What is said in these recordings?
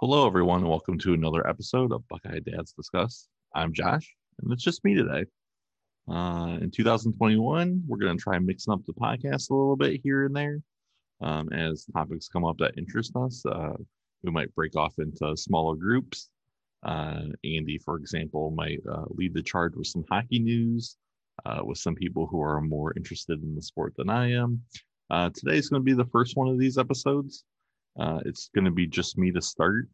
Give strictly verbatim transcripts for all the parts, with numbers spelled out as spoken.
Hello, everyone, and welcome to another episode of Buckeye Dads Discuss. I'm Josh, and it's just me today. Uh, in two thousand twenty-one, we're going to try mixing up the podcast a little bit here and there. Um, as topics come up that interest us, uh, we might break off into smaller groups. Uh, Andy, for example, might uh, lead the charge with some hockey news, uh, with some people who are more interested in the sport than I am. Uh, today's going to be the first one of these episodes. Uh, it's going to be just me to start,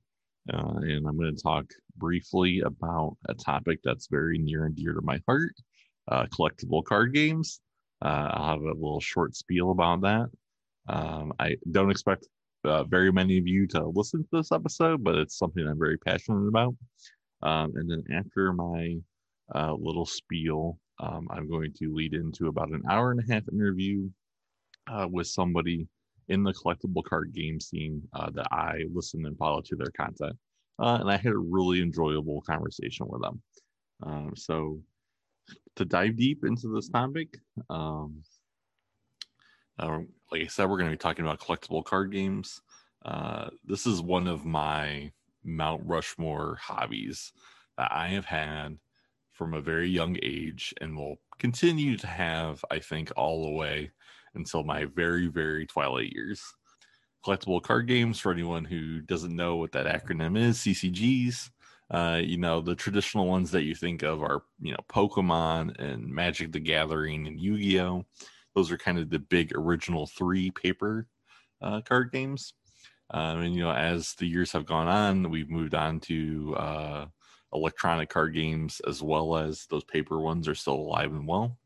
uh, and I'm going to talk briefly about a topic that's very near and dear to my heart, uh, collectible card games. Uh, I'll have a little short spiel about that. Um, I don't expect uh, very many of you to listen to this episode, but it's something I'm very passionate about. Um, and then after my uh, little spiel, um, I'm going to lead into about an hour and a half interview uh, with somebody in the collectible card game scene uh, that I listen and follow to their content. Uh, and I had a really enjoyable conversation with them. Um, so to dive deep into this topic, um, uh, like I said, we're going to be talking about collectible card games. Uh, this is one of my Mount Rushmore hobbies that I have had from a very young age and will continue to have, I think, all the way until my very, very twilight years. Collectible card games, for anyone who doesn't know what that acronym is, C C Gs. Uh, you know, the traditional ones that you think of are, you know, Pokemon and Magic the Gathering and Yu-Gi-Oh. Those are kind of the big original three paper uh, card games. Um, and, you know, as the years have gone on, we've moved on to uh, electronic card games, as well as those paper ones are still alive and well.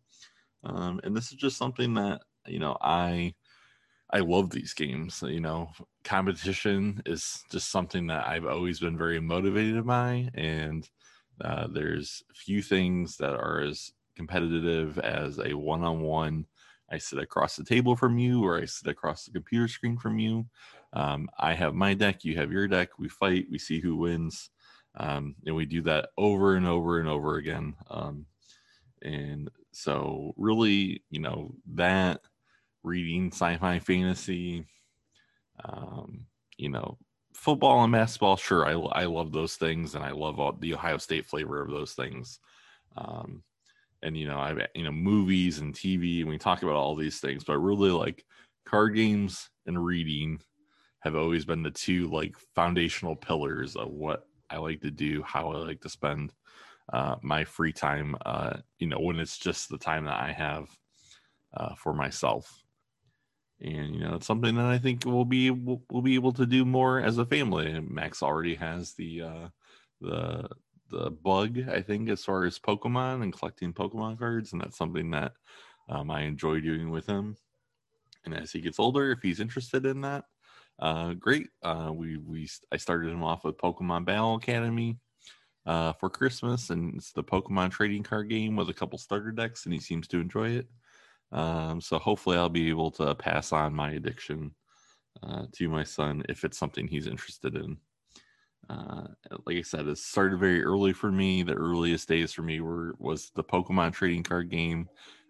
Um, and this is just something that, you know, I I love these games. You know, competition is just something that I've always been very motivated by, and uh, there's few things that are as competitive as a one-on-one. I sit across the table from you, or I sit across the computer screen from you. Um, I have my deck, you have your deck. We fight, we see who wins, um, and we do that over and over and over again. Um, and so, really, you know, that. Reading, sci-fi, fantasy, um, you know, football and basketball. Sure, I, I love those things, and I love all the Ohio State flavor of those things. Um, and, you know, I've, you know, movies and T V, and we talk about all these things, but I really like card games and reading have always been the two, like, foundational pillars of what I like to do, how I like to spend uh, my free time, uh, you know, when it's just the time that I have uh, for myself. And, you know, it's something that I think we'll be we'll, we'll be able to do more as a family. Max already has the uh, the the bug, I think, as far as Pokemon and collecting Pokemon cards, and that's something that um, I enjoy doing with him. And as he gets older, if he's interested in that, uh, great. Uh, we we I started him off with Pokemon Battle Academy uh, for Christmas, and it's the Pokemon trading card game with a couple starter decks, and he seems to enjoy it. Um, so hopefully I'll be able to pass on my addiction uh, to my son if it's something he's interested in. Uh, like I said, it started very early for me. The earliest days for me were was the Pokemon trading card game.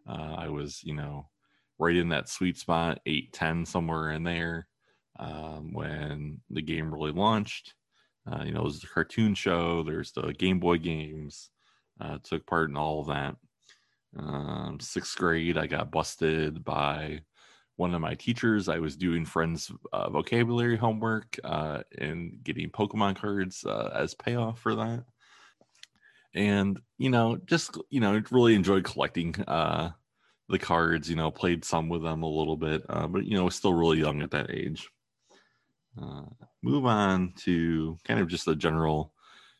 Uh, I was, you know, right in that sweet spot, eight, ten, somewhere in there, um, when the game really launched. Uh, you know, it was the cartoon show. There's the Game Boy games. Uh, took part in all of that. Um, sixth grade, I got busted by one of my teachers. I was doing friends' uh, vocabulary homework uh, and getting Pokemon cards uh, as payoff for that. And, you know, just, you know, really enjoyed collecting uh, the cards, you know, played some with them a little bit, uh, but, you know, was still really young at that age. Uh, move on to kind of just the general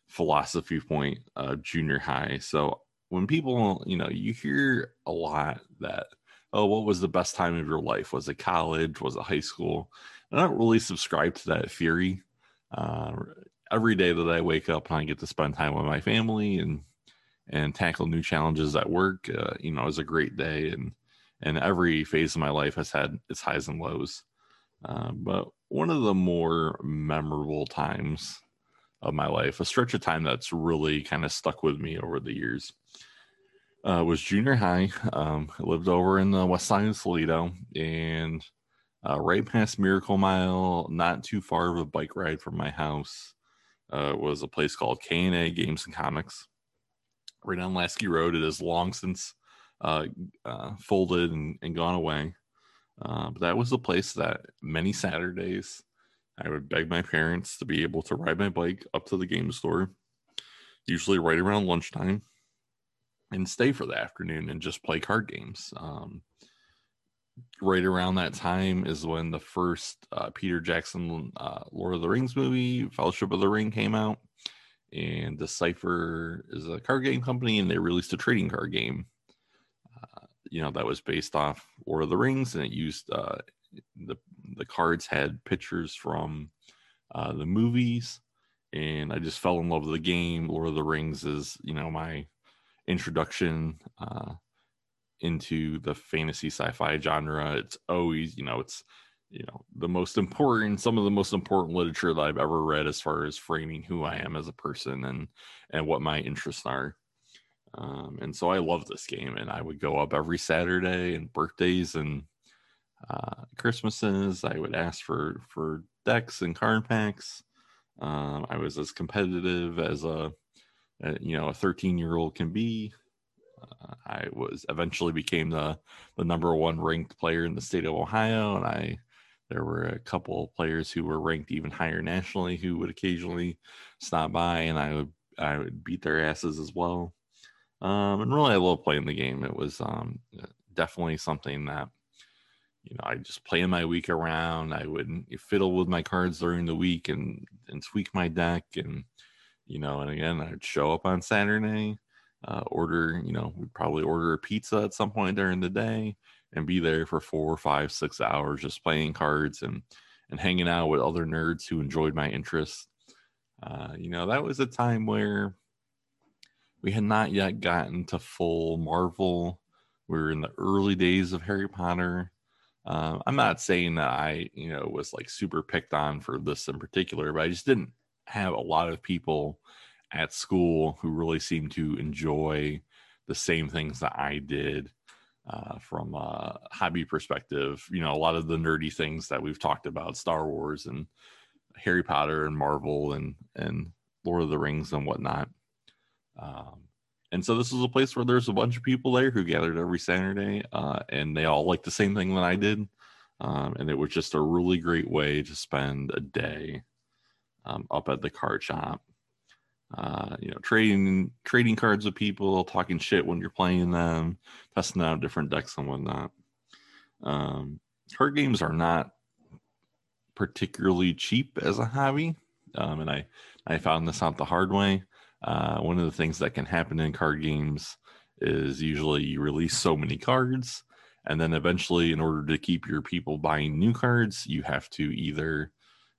philosophy point of junior high. So, when people, you know, you hear a lot that, oh, what was the best time of your life? Was it college? Was it high school? And I don't really subscribe to that theory. Uh, every day that I wake up and I get to spend time with my family and and tackle new challenges at work, uh, you know, is a great day. And and every phase of my life has had its highs and lows. Uh, but one of the more memorable times of my life, a stretch of time that's really kind of stuck with me over the years, uh, was junior high. Um, I lived over in the west side of Toledo, and uh, right past Miracle Mile, not too far of a bike ride from my house, uh, was a place called K and A Games and Comics, right on Lasky Road. It has long since uh, uh, folded and, and gone away. Uh, but that was the place that many Saturdays I would beg my parents to be able to ride my bike up to the game store, usually right around lunchtime, and stay for the afternoon and just play card games. Um, right around that time is when the first uh, Peter Jackson uh, Lord of the Rings movie, Fellowship of the Ring, came out. And Decipher is a card game company, and they released a trading card game, uh, you know, that was based off Lord of the Rings, and it used uh, the the cards had pictures from uh, the movies. And I just fell in love with the game. Lord of the Rings is, you know, my introduction uh, into the fantasy sci-fi genre. It's always, you know, it's, you know, the most important, some of the most important literature that I've ever read as far as framing who I am as a person and, and what my interests are. Um, and so I love this game, and I would go up every Saturday and birthdays and uh, Christmases. I would ask for, for decks and card packs. Um, I was as competitive as a, a you know, a thirteen year old can be. Uh, I was eventually became the, the number one ranked player in the state of Ohio. And I, there were a couple of players who were ranked even higher nationally who would occasionally stop by, and I would, I would beat their asses as well. Um, and really I love playing the game. It was, um, definitely something that, you know, I just play my week around. I would fiddle with my cards during the week and, and tweak my deck. And, you know, and again, I'd show up on Saturday, uh, order, you know, we'd probably order a pizza at some point during the day and be there for four, five, six hours, just playing cards and, and hanging out with other nerds who enjoyed my interests. Uh, you know, that was a time where we had not yet gotten to full Marvel. We were in the early days of Harry Potter. Um, I'm not saying that I, you know, was like super picked on for this in particular, but I just didn't have a lot of people at school who really seemed to enjoy the same things that I did uh, from a hobby perspective. You know, a lot of the nerdy things that we've talked about, Star Wars and Harry Potter and Marvel and, and Lord of the Rings and whatnot. Um, And so this was a place where there's a bunch of people there who gathered every Saturday, uh, and they all liked the same thing that I did. Um, and it was just a really great way to spend a day um, up at the card shop, uh, you know, trading trading cards with people, talking shit when you're playing them, testing out different decks and whatnot. Um, card games are not particularly cheap as a hobby, um, and I, I found this out the hard way. Uh, one of the things that can happen in card games is usually you release so many cards, and then eventually, in order to keep your people buying new cards, you have to either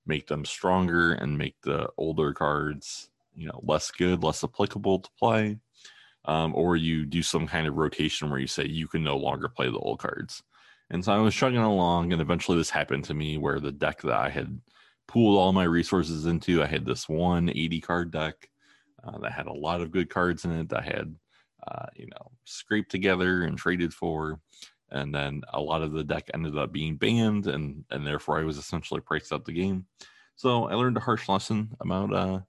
make them stronger and make the older cards, you know, less good, less applicable to play, um, or you do some kind of rotation where you say you can no longer play the old cards. And so I was chugging along, and eventually this happened to me where the deck that I had pooled all my resources into, I had this one eighty card deck. Uh, that had a lot of good cards in it that I had, uh, you know, scraped together and traded for. And then a lot of the deck ended up being banned, and, and therefore I was essentially priced out the game. So I learned a harsh lesson about uh,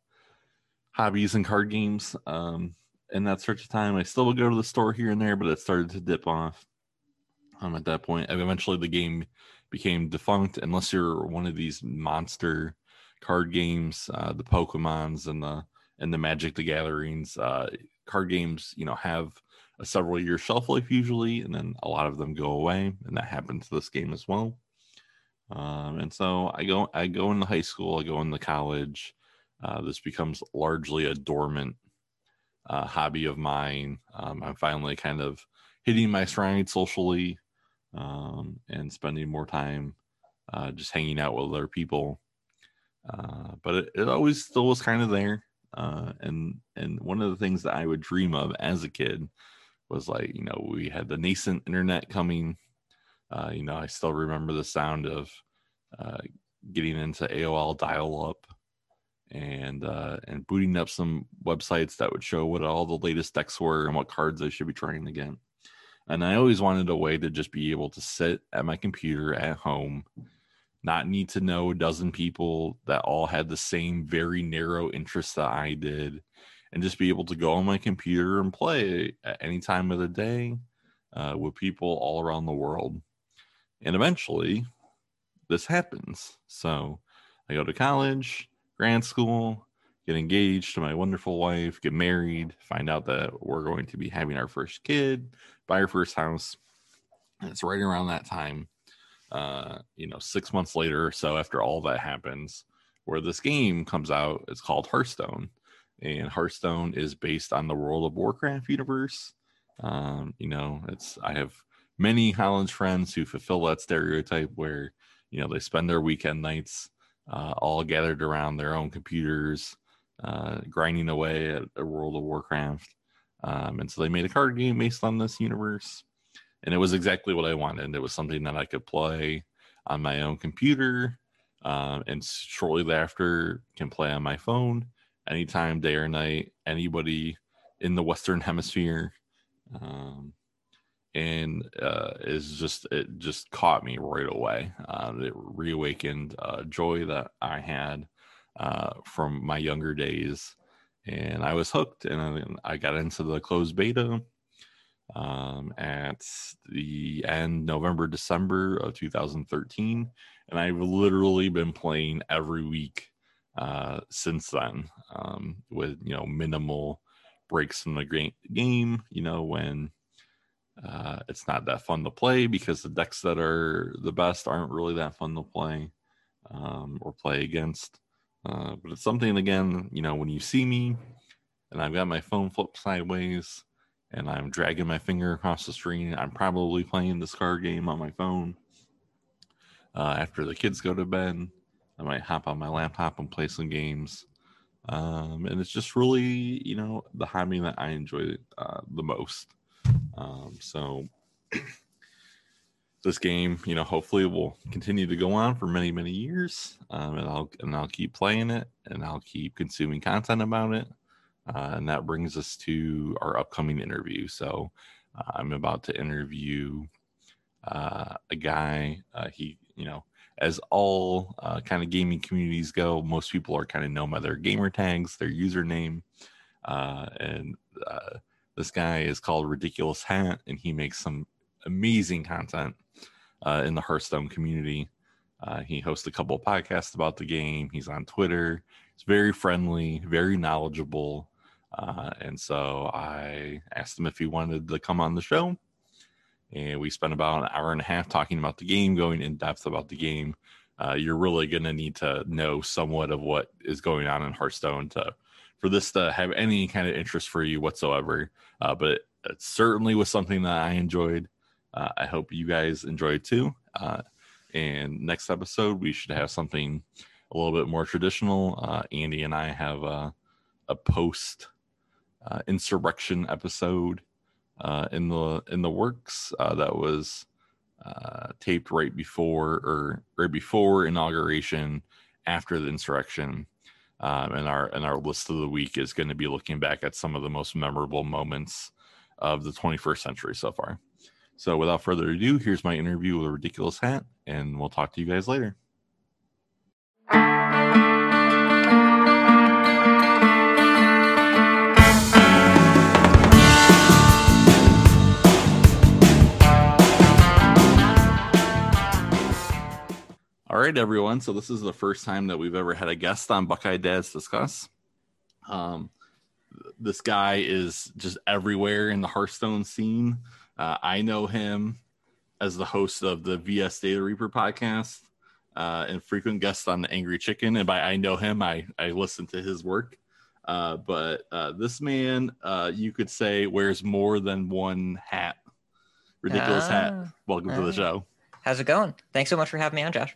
hobbies and card games. Um, in that sort of time, I still would go to the store here and there, but it started to dip off um, at that point. And eventually the game became defunct, unless you're one of these monster card games, uh, the Pokemons and the and the Magic the Gatherings. Uh, card games, you know, have a several year shelf life usually, and then a lot of them go away, and that happened to this game as well. Um, and so I go I go into high school, I go into college. Uh, this becomes largely a dormant uh, hobby of mine. Um, I'm finally kind of hitting my stride socially um, and spending more time uh, just hanging out with other people. Uh, but it, it always still was kind of there. Uh, and, and one of the things that I would dream of as a kid was, like, you know, we had the nascent internet coming. Uh, you know, I still remember the sound of, uh, getting into A O L dial up and, uh, and booting up some websites that would show what all the latest decks were and what cards I should be trying to get. And I always wanted a way to just be able to sit at my computer at home not need to know a dozen people that all had the same very narrow interests that I did, and just be able to go on my computer and play at any time of the day uh, with people all around the world. And eventually this happens. So I go to college, grad school, get engaged to my wonderful wife, get married, find out that we're going to be having our first kid, buy our first house. And it's right around that time, uh, you know, six months later or so after all that happens, where this game comes out. It's called Hearthstone. And Hearthstone is based on the World of Warcraft universe. Um, you know, it's I have many college friends who fulfill that stereotype where, you know, they spend their weekend nights uh, all gathered around their own computers, uh, grinding away at a World of Warcraft. Um, and so they made a card game based on this universe. And it was exactly what I wanted. It was something that I could play on my own computer. Uh, and shortly thereafter can play on my phone. Anytime, day or night, anybody in the Western Hemisphere, um, and uh, is just it just caught me right away. Uh, it reawakened uh, joy that I had uh, from my younger days, and I was hooked. And I, I got into the closed beta um, at the end November, December of two thousand thirteen, and I've literally been playing every week uh since then, um with you know minimal breaks from the game, you know when uh it's not that fun to play because the decks that are the best aren't really that fun to play um or play against, uh but it's something, again, you know when you see me and I've got my phone flipped sideways and I'm dragging my finger across the screen, I'm probably playing this card game on my phone uh after the kids go to bed. I might hop on my laptop and play some games. Um, and it's just really, you know, the hobby that I enjoy uh, the most. Um, so this game, you know, hopefully will continue to go on for many, many years. Um, and I'll and I'll keep playing it, and I'll keep consuming content about it. Uh, and that brings us to our upcoming interview. So uh, I'm about to interview uh, a guy. Uh, he, you know, As all uh, kind of gaming communities go, most people are kind of known by their gamer tags, their username. Uh, and uh, this guy is called Ridiculous Hat, and he makes some amazing content uh, in the Hearthstone community. Uh, he hosts a couple of podcasts about the game. He's on Twitter. He's very friendly, very knowledgeable. Uh, and so I asked him if he wanted to come on the show. And we spent about an hour and a half talking about the game, going in depth about the game. Uh, you're really going to need to know somewhat of what is going on in Hearthstone to, for this to have any kind of interest for you whatsoever. Uh, but it, it certainly was something that I enjoyed. Uh, I hope you guys enjoyed too. Uh, and next episode, we should have something a little bit more traditional. Uh, Andy and I have a, a post uh, insurrection episode. Uh, in the in the works uh, that was uh, taped right before or right before inauguration, after the insurrection, um, and our and our list of the week is going to be looking back at some of the most memorable moments of the twenty-first century so far. So without further ado, here's my interview with Ridiculous Hat, and we'll talk to you guys later. All right, everyone. So this is the first time that we've ever had a guest on Buckeye Dads Discuss. Um, this guy is just everywhere in the Hearthstone scene. Uh, I know him as the host of the V S Data Reaper podcast uh, and frequent guest on the Angry Chicken. And by I know him, I, I listen to his work. Uh, but uh, this man, uh, you could say, wears more than one hat. Ridiculous ah, Hat. Welcome right to the show. How's it going? Thanks so much for having me on, Josh.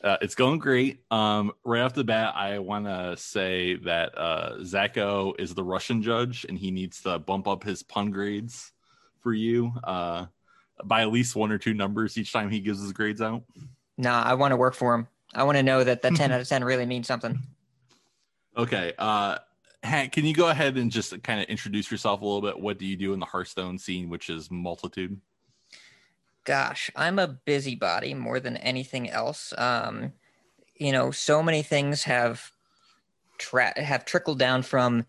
Uh, it's going great. Um, right off the bat, I want to say that uh, Zacho is the Russian judge, and he needs to bump up his pun grades for you uh, by at least one or two numbers each time he gives his grades out. Nah, I want to work for him. I want to know that the ten out of ten really means something. Okay. Uh, Hank, can you go ahead and just kind of introduce yourself a little bit? What do you do in the Hearthstone scene, which is multitude? Gosh, I'm a busybody more than anything else. Um, you know, so many things have tra- have trickled down from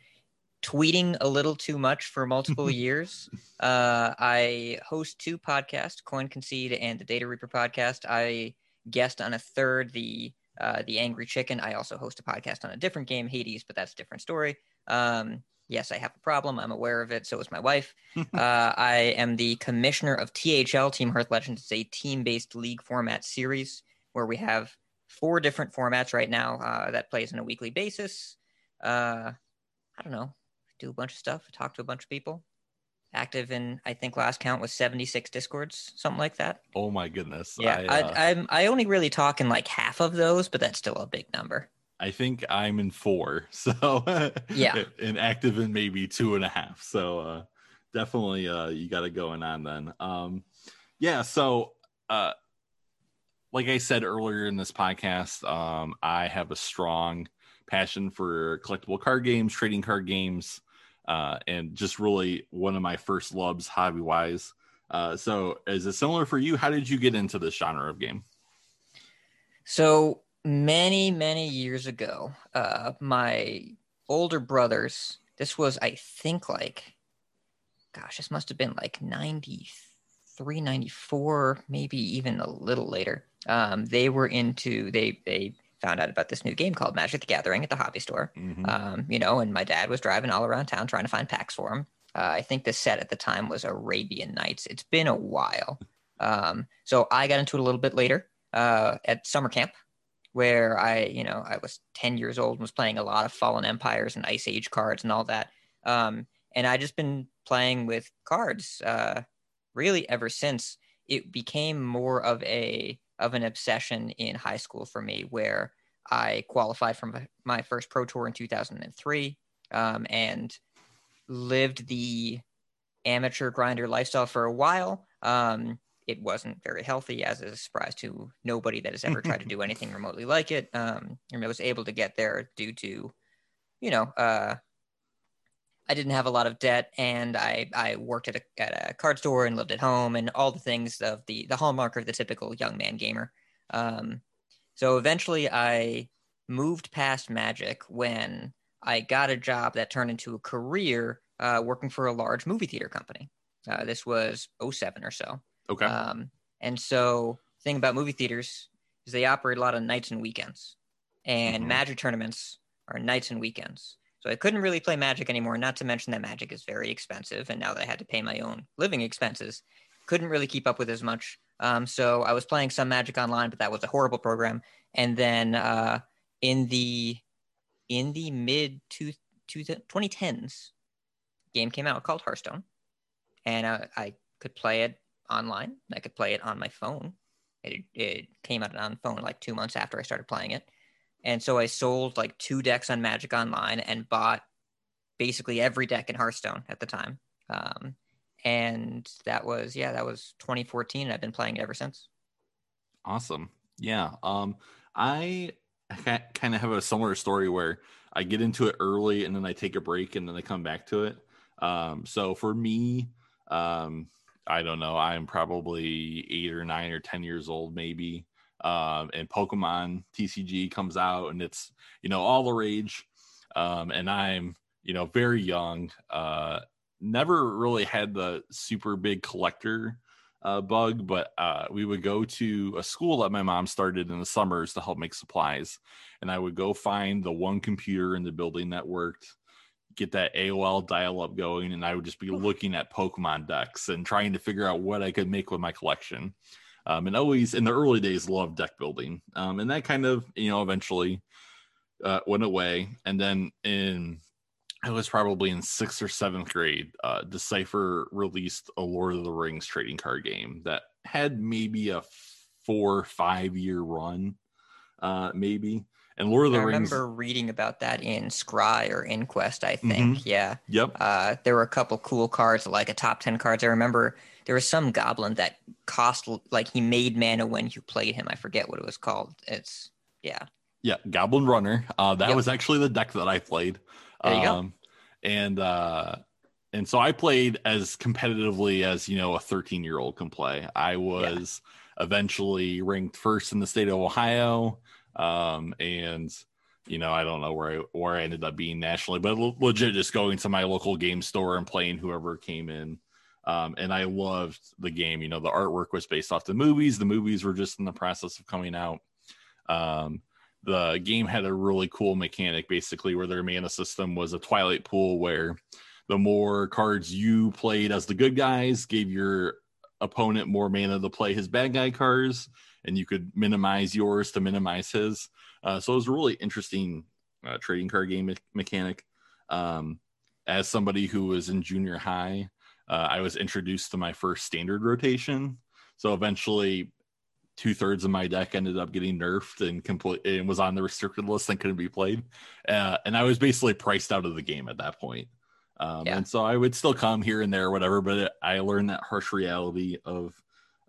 tweeting a little too much for multiple years. Uh, I host two podcasts, Coin Concede and the Data Reaper podcast. I guest on a third, the uh, the Angry Chicken. I also host a podcast on a different game, Hades, but that's a different story. Um, yes, I have a problem. I'm aware of it. So is my wife. uh, I am the commissioner of T H L, Team Hearth Legends. It's a team-based league format series where we have four different formats right now uh, that plays on a weekly basis. Uh, I don't know. Do a bunch of stuff, talk to a bunch of people, active in, I think last count was seventy-six Discords, something like that. Oh my goodness. Yeah, I, uh, I, I'm, I only really talk in like half of those, but that's still a big number. I think I'm in four, so yeah, and active in maybe two and a half. So uh, definitely uh, you got it going on then. Um, yeah, so uh, like I said earlier in this podcast, um, I have a strong passion for collectible card games, trading card games, Uh, and just really one of my first loves hobby-wise. Uh, so is it similar for you? How did you get into this genre of game? So many, many years ago, uh, my older brothers, this was, I think, like, gosh, this must have been like ninety-three, ninety-four, maybe even a little later. Um, they were into, they they. found out about this new game called Magic the Gathering at the hobby store. Mm-hmm. Um, you know, and my dad was driving all around town trying to find packs for him. Uh, I think the set at the time was Arabian Nights. It's been a while. Um, so I got into it a little bit later uh, at summer camp where I, you know, I was ten years old and was playing a lot of Fallen Empires and Ice Age cards and all that. Um, and I just been playing with cards uh, really ever since. It became more of a of an obsession in high school for me, where I qualified from my first pro tour in two thousand three um, and lived the amateur grinder lifestyle for a while. Um, it wasn't very healthy, as is a surprise to nobody that has ever tried to do anything remotely like it. Um, and I was able to get there due to, you know, uh, I didn't have a lot of debt, and I, I worked at a at a card store and lived at home, and all the things of the the hallmark of the typical young man gamer. Um, so eventually, I moved past Magic when I got a job that turned into a career uh, working for a large movie theater company. Uh, this was oh seven or so. Okay. Um, and so the thing about movie theaters is they operate a lot on nights and weekends, and mm-hmm. Magic tournaments are nights and weekends. So I couldn't really play Magic anymore, not to mention that Magic is very expensive, and now that I had to pay my own living expenses, couldn't really keep up with as much. Um, so I was playing some Magic online, but that was a horrible program. And then uh, in the in the mid two, two, twenty tens, a game came out called Hearthstone, and I, I could play it online. I could play it on my phone. It, it came out on phone like two months after I started playing it. And so I sold like two decks on Magic Online and bought basically every deck in Hearthstone at the time. Um, and that was, yeah, that was twenty fourteen. And I've been playing it ever since. Awesome. Yeah. Um, I kind of have a similar story where I get into it early and then I take a break and then I come back to it. Um, so for me, um, I don't know, I'm probably eight or nine or ten years old, maybe. Um, and Pokemon T C G comes out and it's, you know, all the rage. Um, and I'm, you know, very young, uh, never really had the super big collector uh, bug, but uh, we would go to a school that my mom started in the summers to help make supplies. And I would go find the one computer in the building that worked, get that A O L dial-up going. And I would just be looking at Pokemon decks and trying to figure out what I could make with my collection. Um, and always in the early days loved deck building. Um, and that kind of, you know, eventually uh, went away. And then in, I was probably in sixth or seventh grade, uh, Decipher released a Lord of the Rings trading card game that had maybe a four or five year run, uh, maybe. And Lord of the I Rings. I remember reading about that in Scry or Inquest, I think. Mm-hmm. Yeah. Yep. Uh, there were a couple cool cards, like a top ten cards. I remember there was some goblin that cost, like, he made mana when you played him. I forget what it was called. It's, yeah. Yeah, Goblin Runner. Uh, that yep. was actually the deck that I played. There you um, go. And uh, And so I played as competitively as, you know, a thirteen year old can play. I was yeah. eventually ranked first in the state of Ohio. Um, and, you know, I don't know where I, where I ended up being nationally, but l- legit just going to my local game store and playing whoever came in. Um, and I loved the game. You know, the artwork was based off the movies. The movies were just in the process of coming out. Um, the game had a really cool mechanic, basically, where their mana system was a Twilight Pool where the more cards you played as the good guys gave your opponent more mana to play his bad guy cards, and you could minimize yours to minimize his. Uh, so it was a really interesting uh, trading card game me- mechanic. Um, as somebody who was in junior high, uh, I was introduced to my first standard rotation. So eventually two thirds of my deck ended up getting nerfed and complete and was on the restricted list and couldn't be played. Uh, and I was basically priced out of the game at that point. Um, yeah. And so I would still come here and there, whatever, but it, I learned that harsh reality of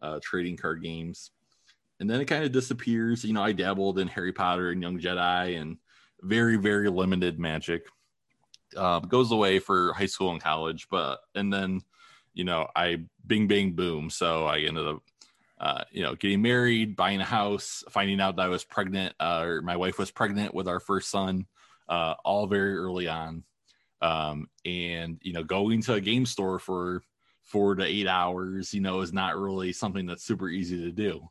uh, trading card games. And then it kind of disappears. You know, I dabbled in Harry Potter and Young Jedi and very, very limited Magic. Uh, goes away for high school and college. but And then, you know, I bing, bang, boom. So I ended up, uh, you know, getting married, buying a house, finding out that I was pregnant, uh, or my wife was pregnant with our first son, uh, all very early on. Um, and, you know, going to a game store for four to eight hours, you know, is not really something that's super easy to do.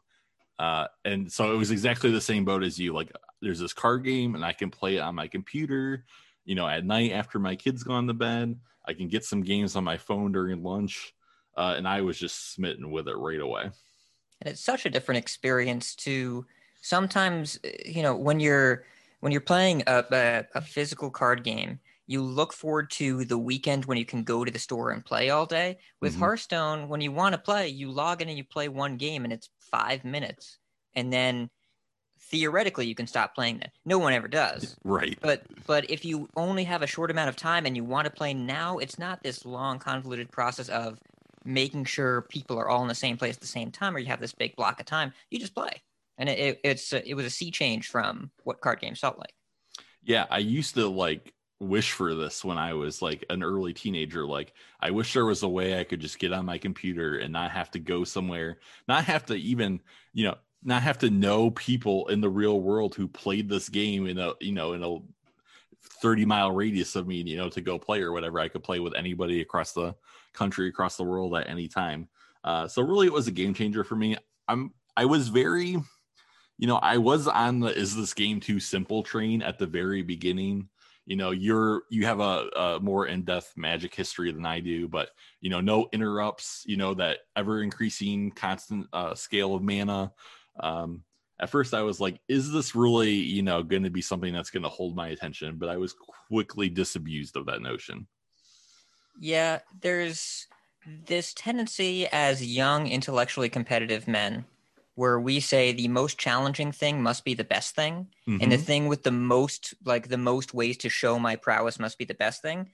Uh, and so it was exactly the same boat as you. Like, there's this card game and I can play it on my computer, you know, at night after my kids gone to bed. I can get some games on my phone during lunch. Uh, and I was just smitten with it right away. And it's such a different experience to sometimes, you know, when you're, when you're playing a, a, a physical card game, you look forward to the weekend when you can go to the store and play all day. With mm-hmm. Hearthstone, when you want to play, you log in and you play one game and it's five minutes. And then theoretically you can stop playing that. No one ever does. Right. But but if you only have a short amount of time and you want to play now, it's not this long convoluted process of making sure people are all in the same place at the same time or you have this big block of time. You just play. And it, it, it's it was a sea change from what card games felt like. Yeah, I used to like... wish for this when I was like an early teenager. Like, I wish there was a way I could just get on my computer and not have to go somewhere, not have to even, you know, not have to know people in the real world who played this game in a, you know, in a thirty mile radius of me, you know, to go play or whatever. I could play with anybody across the country, across the world at any time. Uh, so really it was a game changer for me. I'm, I was very, you know, I was on the, is this game too simple train at the very beginning. You know, you're you have a, a more in-depth Magic history than I do, but, you know, no interrupts, you know, that ever increasing constant uh, scale of mana. Um, at first I was like, is this really, you know, going to be something that's going to hold my attention? But I was quickly disabused of that notion. Yeah, there's this tendency as young, intellectually competitive men where we say the most challenging thing must be the best thing, mm-hmm. and the thing with the most, like the most ways to show my prowess must be the best thing.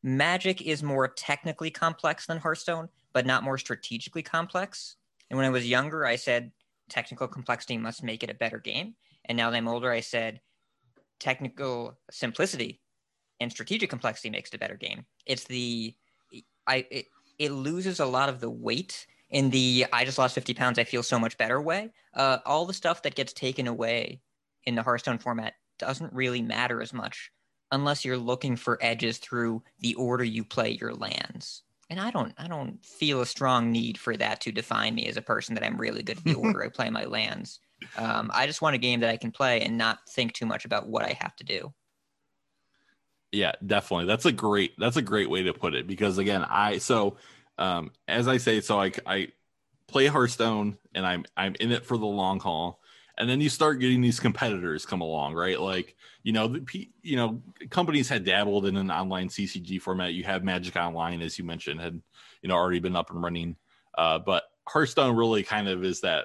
Magic is more technically complex than Hearthstone, but not more strategically complex. And when I was younger, I said technical complexity must make it a better game. And now that I'm older, I said technical simplicity and strategic complexity makes it a better game. It's the, I it, it loses a lot of the weight in the I just lost fifty pounds, I feel so much better way. Uh, all the stuff that gets taken away in the Hearthstone format doesn't really matter as much unless you're looking for edges through the order you play your lands. And I don't I don't feel a strong need for that to define me as a person, that I'm really good at the order I play my lands. Um, I just want a game that I can play and not think too much about what I have to do. Yeah, definitely. That's a great that's a great way to put it, because again, I so Um, as I say, so I, I play Hearthstone and I'm I'm in it for the long haul, and then you start getting these competitors come along, right? Like, you know, the, you know, companies had dabbled in an online C C G format. You have Magic Online, as you mentioned, had, you know, already been up and running, uh, but Hearthstone really kind of is that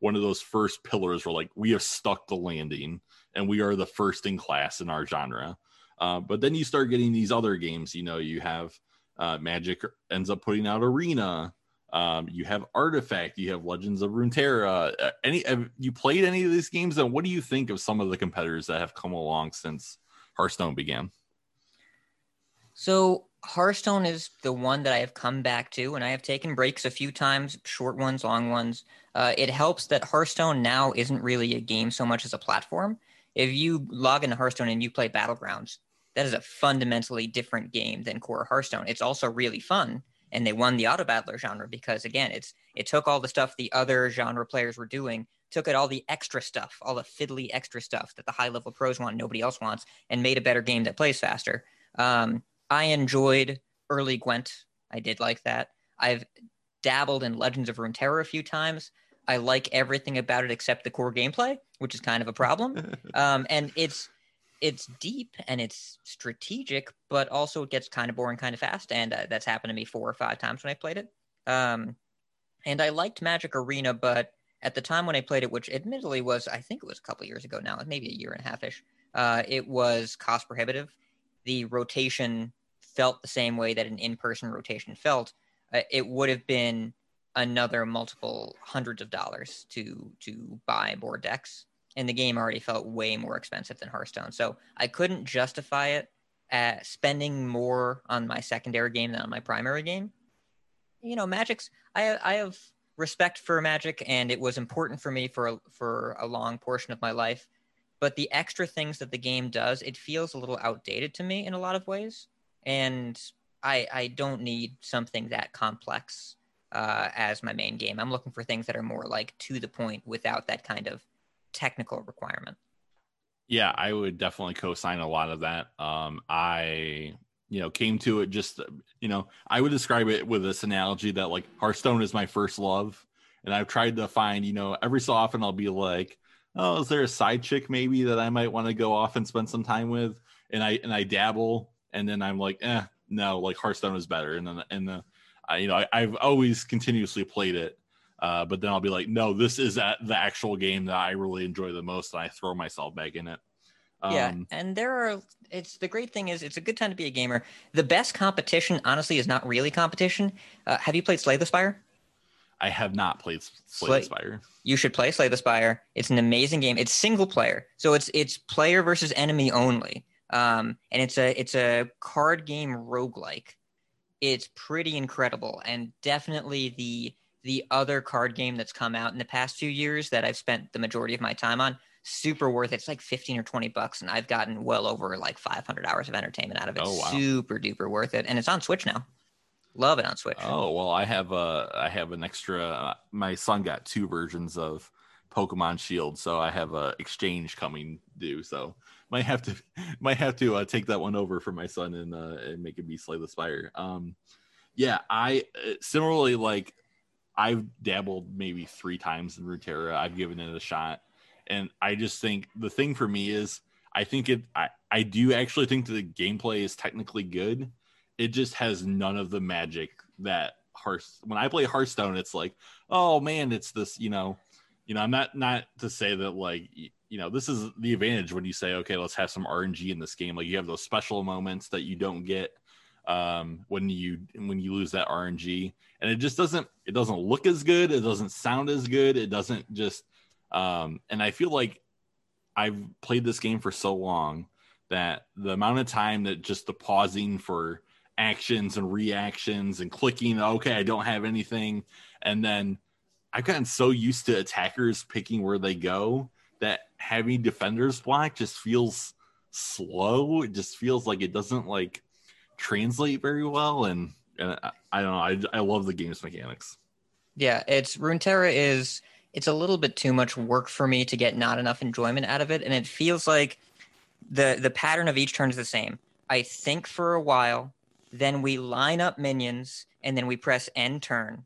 one of those first pillars where like we have stuck the landing and we are the first in class in our genre. Uh, but then you start getting these other games. You know, you have. Uh, Magic ends up putting out Arena. Um, you have Artifact. You have Legends of Runeterra. Uh, any have you played any of these games? And what do you think of some of the competitors that have come along since Hearthstone began? So Hearthstone is the one that I have come back to, and I have taken breaks a few times, short ones, long ones. Uh, it helps that Hearthstone now isn't really a game so much as a platform. If you log into Hearthstone and you play Battlegrounds, that is a fundamentally different game than core Hearthstone. It's also really fun, and they won the auto-battler genre because, again, it's it took all the stuff the other genre players were doing, took it all the extra stuff, all the fiddly extra stuff that the high-level pros want, nobody else wants, and made a better game that plays faster. Um, I enjoyed early Gwent. I did like that. I've dabbled in Legends of Runeterra a few times. I like everything about it except the core gameplay, which is kind of a problem. Um, and it's it's deep and it's strategic, but also it gets kind of boring kind of fast, and uh, that's happened to me four or five times when I played it. Um, and I liked Magic Arena, but at the time when I played it, which admittedly was, I think it was a couple years ago now, maybe a year and a half-ish, uh, it was cost prohibitive. The rotation felt the same way that an in-person rotation felt. Uh, it would have been another multiple hundreds of dollars to to buy more decks, and the game already felt way more expensive than Hearthstone. So I couldn't justify it at spending more on my secondary game than on my primary game. You know, Magic's, I I have respect for Magic, and it was important for me for a, for a long portion of my life. But the extra things that the game does, it feels a little outdated to me in a lot of ways. And I I don't need something that complex uh, as my main game. I'm looking for things that are more like to the point without that kind of technical requirement. Yeah, I would definitely co-sign a lot of that. Um, I, you know, came to it just, you know, I would describe it with this analogy that like Hearthstone is my first love. And I've tried to find, you know, every so often I'll be like, oh, is there a side chick maybe that I might want to go off and spend some time with? And I, and I dabble, and then I'm like, eh, no, like Hearthstone is better. And then, and the, I, you know, I, I've always continuously played it. Uh, but then I'll be like, no, this is a, the actual game that I really enjoy the most, and I throw myself back in it. Um, yeah, and there are – it's the great thing is it's a good time to be a gamer. The best competition, honestly, is not really competition. Uh, have you played Slay the Spire? I have not played Slay, Slay the Spire. You should play Slay the Spire. It's an amazing game. It's single player, so it's it's player versus enemy only, um, and it's a it's a card game roguelike. It's pretty incredible, and definitely the – the other card game that's come out in the past few years that I've spent the majority of my time on, super worth it. It's like fifteen or twenty bucks, and I've gotten well over like five hundred hours of entertainment out of it. Oh, wow. Super duper worth it. And it's on Switch now. Love it on Switch. Oh, well, I have a, I have an extra, uh, my son got two versions of Pokemon Shield, so I have a exchange coming due. So might have to, might have to uh, take that one over for my son and, uh, and make it be Slay the Spire. Um, yeah, I similarly like, I've dabbled maybe three times in Runeterra. I've given it a shot. And I just think the thing for me is I think it, I, I do actually think that the gameplay is technically good. It just has none of the magic that Hearth, when I play Hearthstone, it's like, oh man, it's this, you know, you know, I'm not, not to say that like, you know, this is the advantage when you say, okay, let's have some R N G in this game. Like you have those special moments that you don't get um when you when you lose that R N G, and it just doesn't it doesn't look as good, it doesn't sound as good, it doesn't just um and I feel like I've played this game for so long that the amount of time that just the pausing for actions and reactions and clicking, okay, I don't have anything, and then I've gotten so used to attackers picking where they go that having defenders block just feels slow. It just feels like it doesn't like translate very well, and, and I, I don't know, I, I love the game's mechanics. Yeah, it's Runeterra is it's a little bit too much work for me to get not enough enjoyment out of it, and it feels like the the pattern of each turn is the same. I think for a while, then we line up minions, and then we press end turn,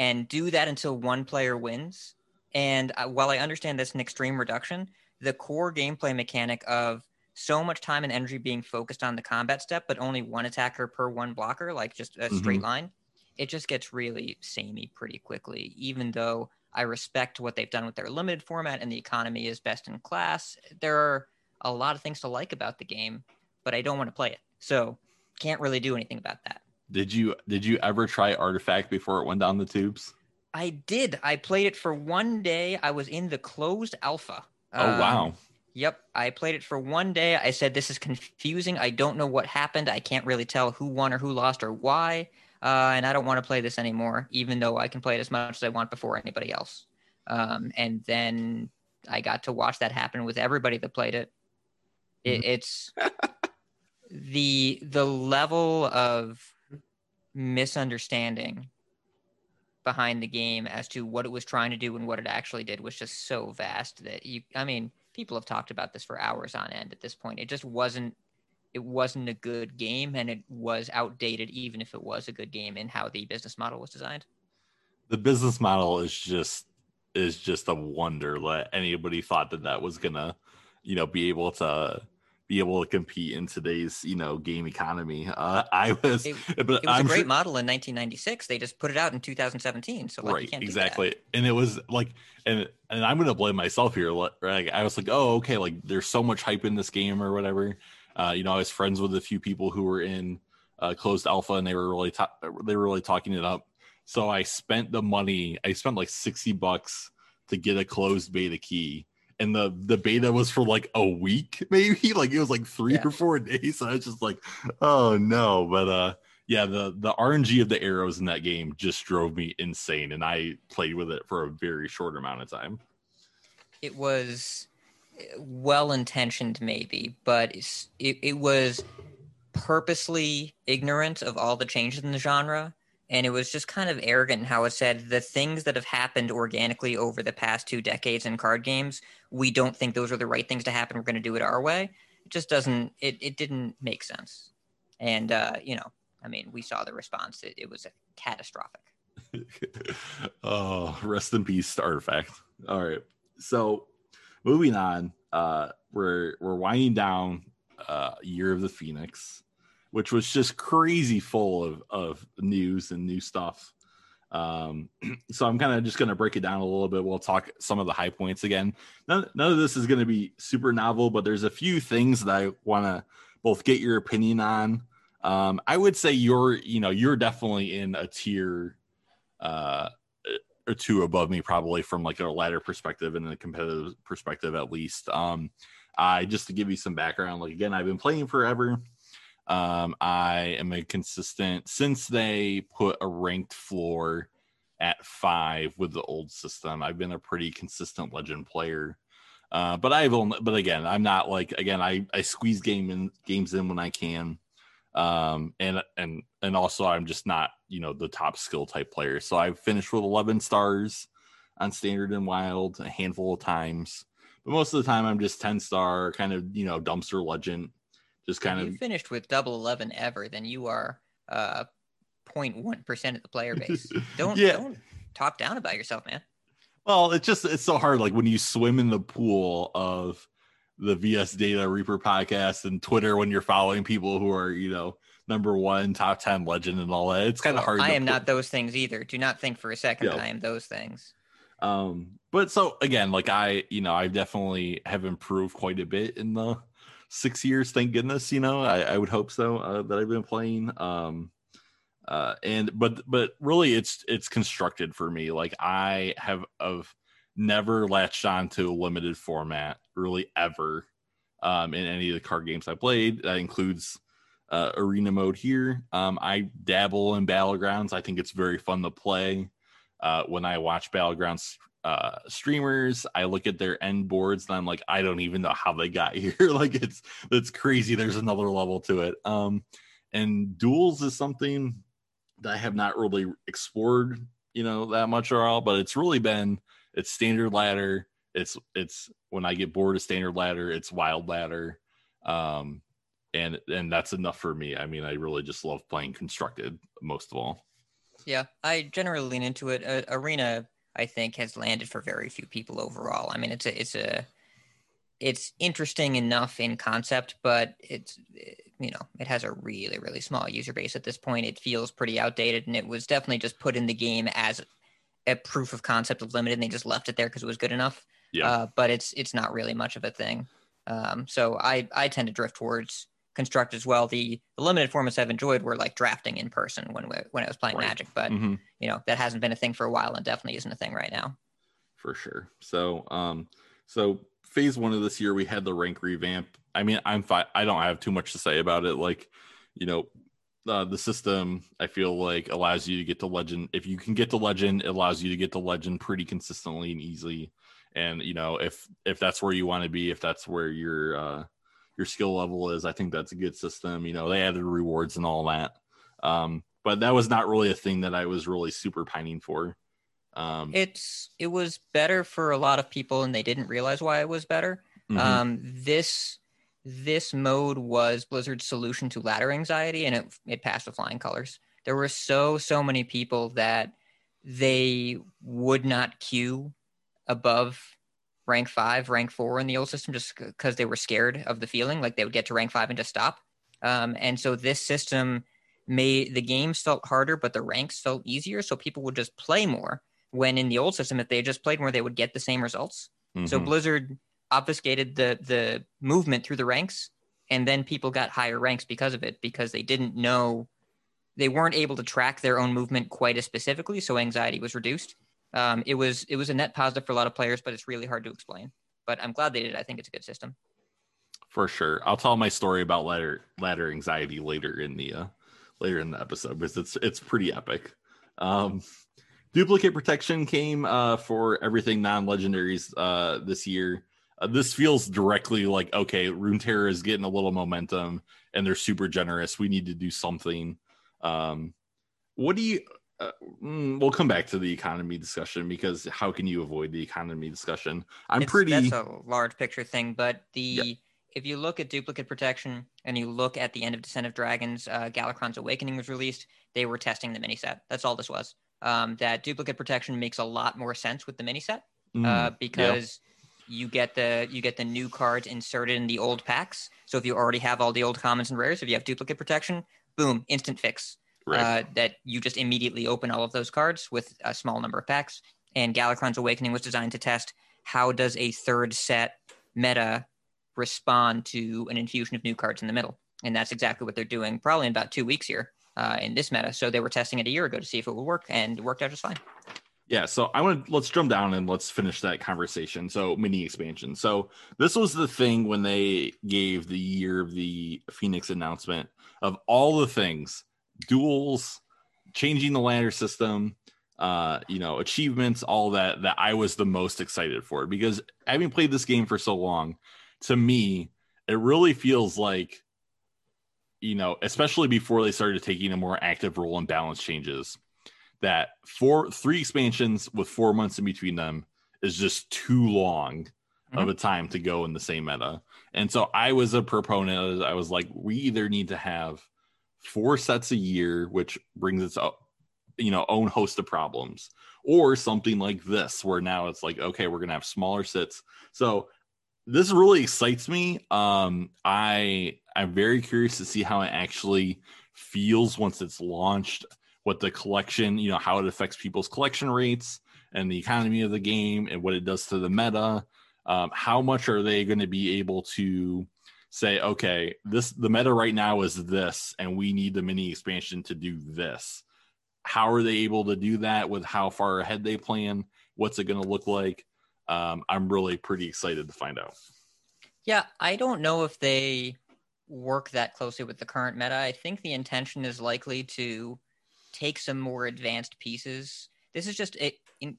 and do that until one player wins. And I, while I understand that's an extreme reduction, the core gameplay mechanic of so much time and energy being focused on the combat step, but only one attacker per one blocker, like just a straight mm-hmm. line, it just gets really samey pretty quickly, even though I respect what they've done with their limited format and the economy is best in class. There are a lot of things to like about the game, but I don't want to play it. So can't really do anything about that. Did you, did you ever try Artifact before it went down the tubes? I did. I played it for one day. I was in the closed alpha. Oh, um, wow. Yep. I played it for one day. I said, this is confusing. I don't know what happened. I can't really tell who won or who lost or why. Uh, and I don't want to play this anymore, even though I can play it as much as I want before anybody else. Um, and then I got to watch that happen with everybody that played it. it it's the the level of misunderstanding behind the game as to what it was trying to do and what it actually did was just so vast that you, I mean, people have talked about this for hours on end at this point. It just wasn't, it wasn't a good game, and it was outdated, even if it was a good game, in how the business model was designed. The business model is just, is just a wonder that anybody thought that that was going to, you know, be able to be able to compete in today's, you know, game economy. Uh, I was, it, it was I'm a great sure, model in nineteen ninety-six. They just put it out in two thousand seventeen. So like, right, you can't exactly. Do that. And it was like, and, and I'm going to blame myself here. Like, I was like, oh, okay. Like there's so much hype in this game or whatever. Uh, you know, I was friends with a few people who were in uh, closed alpha, and they were really ta- they were really talking it up. So I spent the money. I spent like sixty bucks to get a closed beta key, and the the beta was for like a week, maybe. Like it was like three yeah. or four days. So I was just like, oh no. But uh, yeah, the the R N G of the arrows in that game just drove me insane, and I played with it for a very short amount of time. It was well-intentioned maybe, but it's, it, it was purposely ignorant of all the changes in the genre, and it was just kind of arrogant how it said the things that have happened organically over the past two decades in card games, we don't think those are the right things to happen, we're going to do it our way. It just doesn't, it, it didn't make sense. And uh, you know, I mean, we saw the response. It, it was catastrophic. Oh, rest in peace to Artifact. All right, so moving on, uh, we're we're winding down uh, Year of the Phoenix, which was just crazy full of, of news and new stuff. Um, so I'm kind of just going to break it down a little bit. We'll talk some of the high points again. None, none of this is going to be super novel, but there's a few things that I want to both get your opinion on. Um, I would say you're, you know, you're definitely in a tier uh or two above me, probably, from like a ladder perspective and a competitive perspective, at least. Um, I just to give you some background, like again, I've been playing forever. Um, I am a consistent since they put a ranked floor at five with the old system. I've been a pretty consistent legend player, uh, but I've only, but again, I'm not like again, I I squeeze game in games in when I can, um, and and and also I'm just not, you know, the top skill type player. So I've finished with eleven stars on standard and wild a handful of times, but most of the time I'm just ten star kind of, you know, dumpster legend. Just kind if of you finished with double eleven ever, then you are uh zero point one percent of the player base. Don't yeah. don't talk down about yourself, man. Well, it's just, it's so hard. Like when you swim in the pool of the V S Data Reaper podcast and Twitter, when you're following people who are, you know, number one, top ten legend and all that. It's kind of well, hard. I am put... not those things either. Do not think for a second yeah. that I am those things. Um, but so again, like I, you know, I definitely have improved quite a bit in the six years. Thank goodness. You know, I, I would hope so uh, that I've been playing. Um, uh, and, but, but really it's, it's constructed for me. Like I have, I've never latched on to a limited format really ever um, in any of the card games I played. That includes Uh, arena mode here. Um, I dabble in Battlegrounds. I think it's very fun to play. Uh, when I watch Battlegrounds uh, streamers, I look at their end boards and I'm like, I don't even know how they got here. Like it's it's crazy. There's another level to it. Um, and duels is something that I have not really explored, you know, that much at all. But it's really been it's standard ladder. It's it's when I get bored of standard ladder, it's wild ladder. Um, And and that's enough for me. I mean, I really just love playing constructed most of all. Yeah, I generally lean into it. Uh, Arena, I think, has landed for very few people overall. I mean, it's a, it's a it's interesting enough in concept, but it's it, you know it has a really really small user base at this point. It feels pretty outdated, and it was definitely just put in the game as a proof of concept of limited, and they just left it there because it was good enough. Yeah, uh, but it's it's not really much of a thing. Um, so I I tend to drift towards construct as well. The, the limited formats I've enjoyed were like drafting in person when when I was playing right. Magic, but mm-hmm. you know that hasn't been a thing for a while, and definitely isn't a thing right now. For sure. So, um, so phase one of this year, we had the rank revamp. I mean, I'm fine. I don't have too much to say about it. Like, you know, uh, the system, I feel like, allows you to get to legend. If you can get to legend, it allows you to get to legend pretty consistently and easily. And, you know, if if that's where you want to be, if that's where your uh, your skill level is, I think that's a good system. You know, they added rewards and all that. Um, but that was not really a thing that I was really super pining for. Um, it's it was better for a lot of people, and they didn't realize why it was better. Mm-hmm. Um, this this mode was Blizzard's solution to ladder anxiety, and it it passed with flying colors. There were so so many people that they would not queue above rank five, rank four in the old system, just because they were scared of the feeling, like they would get to rank five and just stop. Um, and so this system made the games felt harder, but the ranks felt easier, so people would just play more. When in the old system, if they just played more, they would get the same results. Mm-hmm. So Blizzard obfuscated the the movement through the ranks, and then people got higher ranks because of it, because they didn't know, they weren't able to track their own movement quite as specifically, so anxiety was reduced. Um, it was it was a net positive for a lot of players, but it's really hard to explain. But I'm glad they did. I think it's a good system. For sure. I'll tell my story about ladder ladder anxiety later in the uh, later in the episode, because it's it's pretty epic. Um, Duplicate protection came uh, for everything non-legendaries uh, this year. Uh, this feels directly like, okay, Runeterra is getting a little momentum, and they're super generous. We need to do something. Um, what do you... Uh, we'll come back to the economy discussion, because how can you avoid the economy discussion? I'm it's, pretty... That's a large picture thing, but the yeah. if you look at duplicate protection and you look at the end of Descent of Dragons, uh, Galakrond's Awakening was released. They were testing the miniset. That's all this was. Um, that duplicate protection makes a lot more sense with the mini set uh, mm, because yeah. you get the you get the new cards inserted in the old packs. So if you already have all the old commons and rares, if you have duplicate protection, boom, instant fix. Right. Uh, that you just immediately open all of those cards with a small number of packs. And Galakrond's Awakening was designed to test how does a third set meta respond to an infusion of new cards in the middle. And that's exactly what they're doing probably in about two weeks here. Uh, in this meta. So they were testing it a year ago to see if it would work, and it worked out just fine. Yeah, so I want to let's jump down and let's finish that conversation. So mini expansion. So this was the thing when they gave the Year of the Phoenix announcement of all the things, duels, changing the ladder system, uh, you know, achievements, all that, that I was the most excited for, because having played this game for so long, to me, it really feels like, you know, especially before they started taking a more active role in balance changes, that four, three expansions with four months in between them is just too long mm-hmm. of a time to go in the same meta. And so I was a proponent. I was like, we either need to have four sets a year, which brings its, you know, own host of problems, or something like this, where now it's like, okay, we're going to have smaller sets. So this really excites me. Um, I, I'm very curious to see how it actually feels once it's launched, what the collection, you know, how it affects people's collection rates and the economy of the game and what it does to the meta. Um, how much are they going to be able to say, okay, this, the meta right now is this, and we need the mini expansion to do this. How are they able to do that with how far ahead they plan? What's it going to look like? Um, I'm really pretty excited to find out. Yeah, I don't know if they work that closely with the current meta. I think the intention is likely to take some more advanced pieces. This is just, it,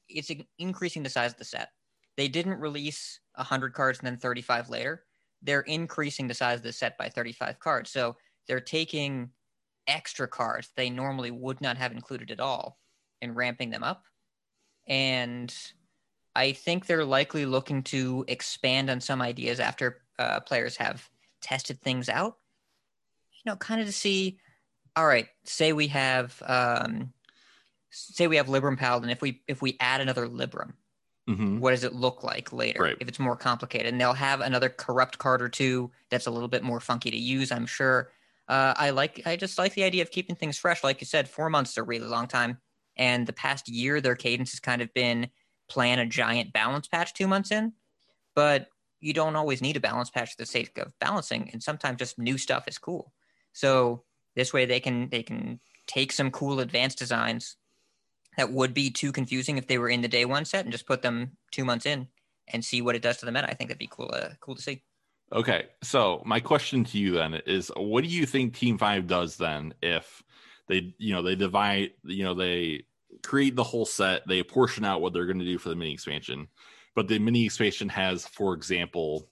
it's increasing the size of the set. They didn't release one hundred cards and then thirty-five later. They're increasing the size of the set by thirty-five cards. So they're taking extra cards they normally would not have included at all and ramping them up. And I think they're likely looking to expand on some ideas after uh, players have tested things out, you know, kind of to see, all right, say we have, um, say we have Librum Paladin. If we, if we add another Librum, mm-hmm. what does it look like later? Right. If it's more complicated, and they'll have another corrupt card or two that's a little bit more funky to use, I'm sure. Uh, I like, I just like the idea of keeping things fresh. Like you said, four months is a really long time. And the past year, their cadence has kind of been, plan a giant balance patch two months in, but you don't always need a balance patch for the sake of balancing, and sometimes just new stuff is cool. So this way they can they can take some cool advanced designs that would be too confusing if they were in the day one set and just put them two months in and see what it does to the meta. I think that'd be cool, uh, cool to see. Okay, so my question to you then is, what do you think Team Five does then if they, you know, they divide, you know, they create the whole set, they portion out what they're going to do for the mini expansion, but the mini expansion has, for example,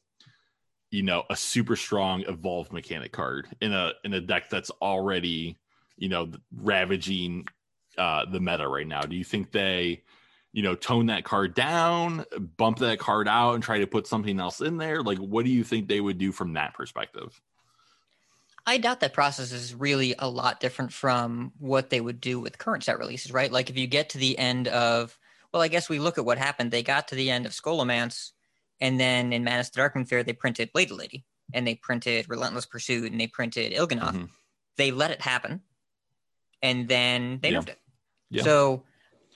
you know, a super strong evolved mechanic card in a in a deck that's already, you know, ravaging uh, the meta right now. Do you think they, you know, tone that card down, bump that card out, and try to put something else in there? Like, what do you think they would do from that perspective? I doubt that process is really a lot different from what they would do with current set releases, right? Like, if you get to the end of, well, I guess we look at what happened. They got to the end of Skolomance, and then in Manus the Darkman Fair, they printed Blade Lady, and they printed Relentless Pursuit, and they printed Ilganoth. Mm-hmm. They let it happen, and then they yeah. nerfed it. Yeah. So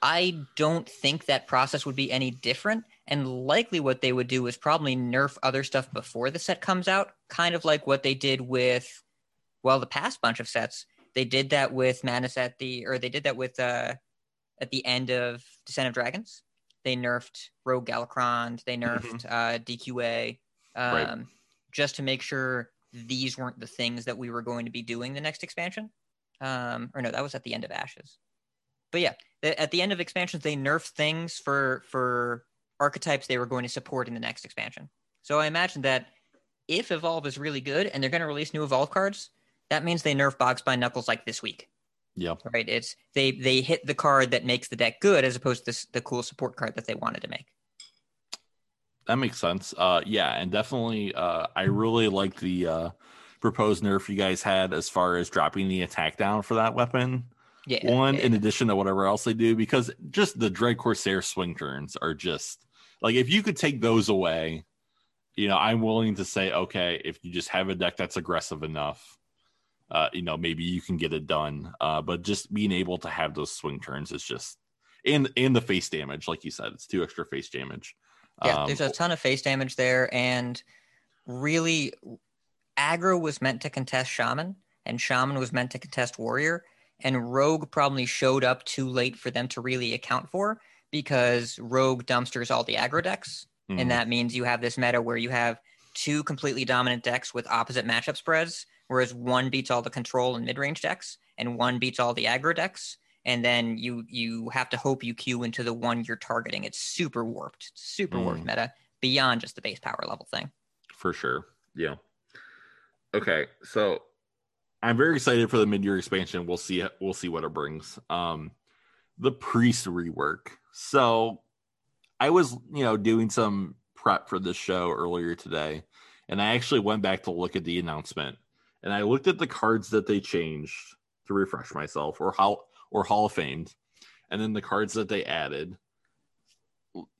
I don't think that process would be any different. And likely what they would do is probably nerf other stuff before the set comes out, kind of like what they did with, well, the past bunch of sets. They did that with Madness at the, or they did that with, uh, at the end of Descent of Dragons. They nerfed Rogue Galakrond. They nerfed uh, D Q A, um, right. just to make sure these weren't the things that we were going to be doing the next expansion. Um, or no, that was at the end of Ashes. But yeah, th- at the end of expansions, they nerfed things for for archetypes they were going to support in the next expansion. So I imagine that if Evolve is really good and they're going to release new Evolve cards, that means they nerf Bogspine Knuckles like this week. Yeah. Right. It's they they hit the card that makes the deck good as opposed to this, the cool support card that they wanted to make. That makes sense. Uh, yeah, and definitely, uh, I really liked the uh, proposed nerf you guys had as far as dropping the attack down for that weapon. Yeah, One, yeah, in yeah. addition to whatever else they do, because just the Dread Corsair swing turns are just like, if you could take those away, you know, I'm willing to say, okay, if you just have a deck that's aggressive enough, uh, you know, maybe you can get it done. Uh, but just being able to have those swing turns is just, and and the face damage, like you said, it's two extra face damage. Yeah, um, there's a ton of face damage there, and really, aggro was meant to contest Shaman, and Shaman was meant to contest Warrior. And Rogue probably showed up too late for them to really account for, because Rogue dumpsters all the aggro decks. Mm-hmm. And that means you have this meta where you have two completely dominant decks with opposite matchup spreads, whereas one beats all the control and mid-range decks and one beats all the aggro decks. And then you you have to hope you queue into the one you're targeting. It's super warped, super mm-hmm. warped meta beyond just the base power level thing. For sure. Yeah. Okay. So I'm very excited for the mid-year expansion. We'll see. We'll see what it brings. Um, the priest rework. So, I was, you know, doing some prep for this show earlier today, and I actually went back to look at the announcement, and I looked at the cards that they changed to refresh myself, or Hall or Hall of Famed, and then the cards that they added.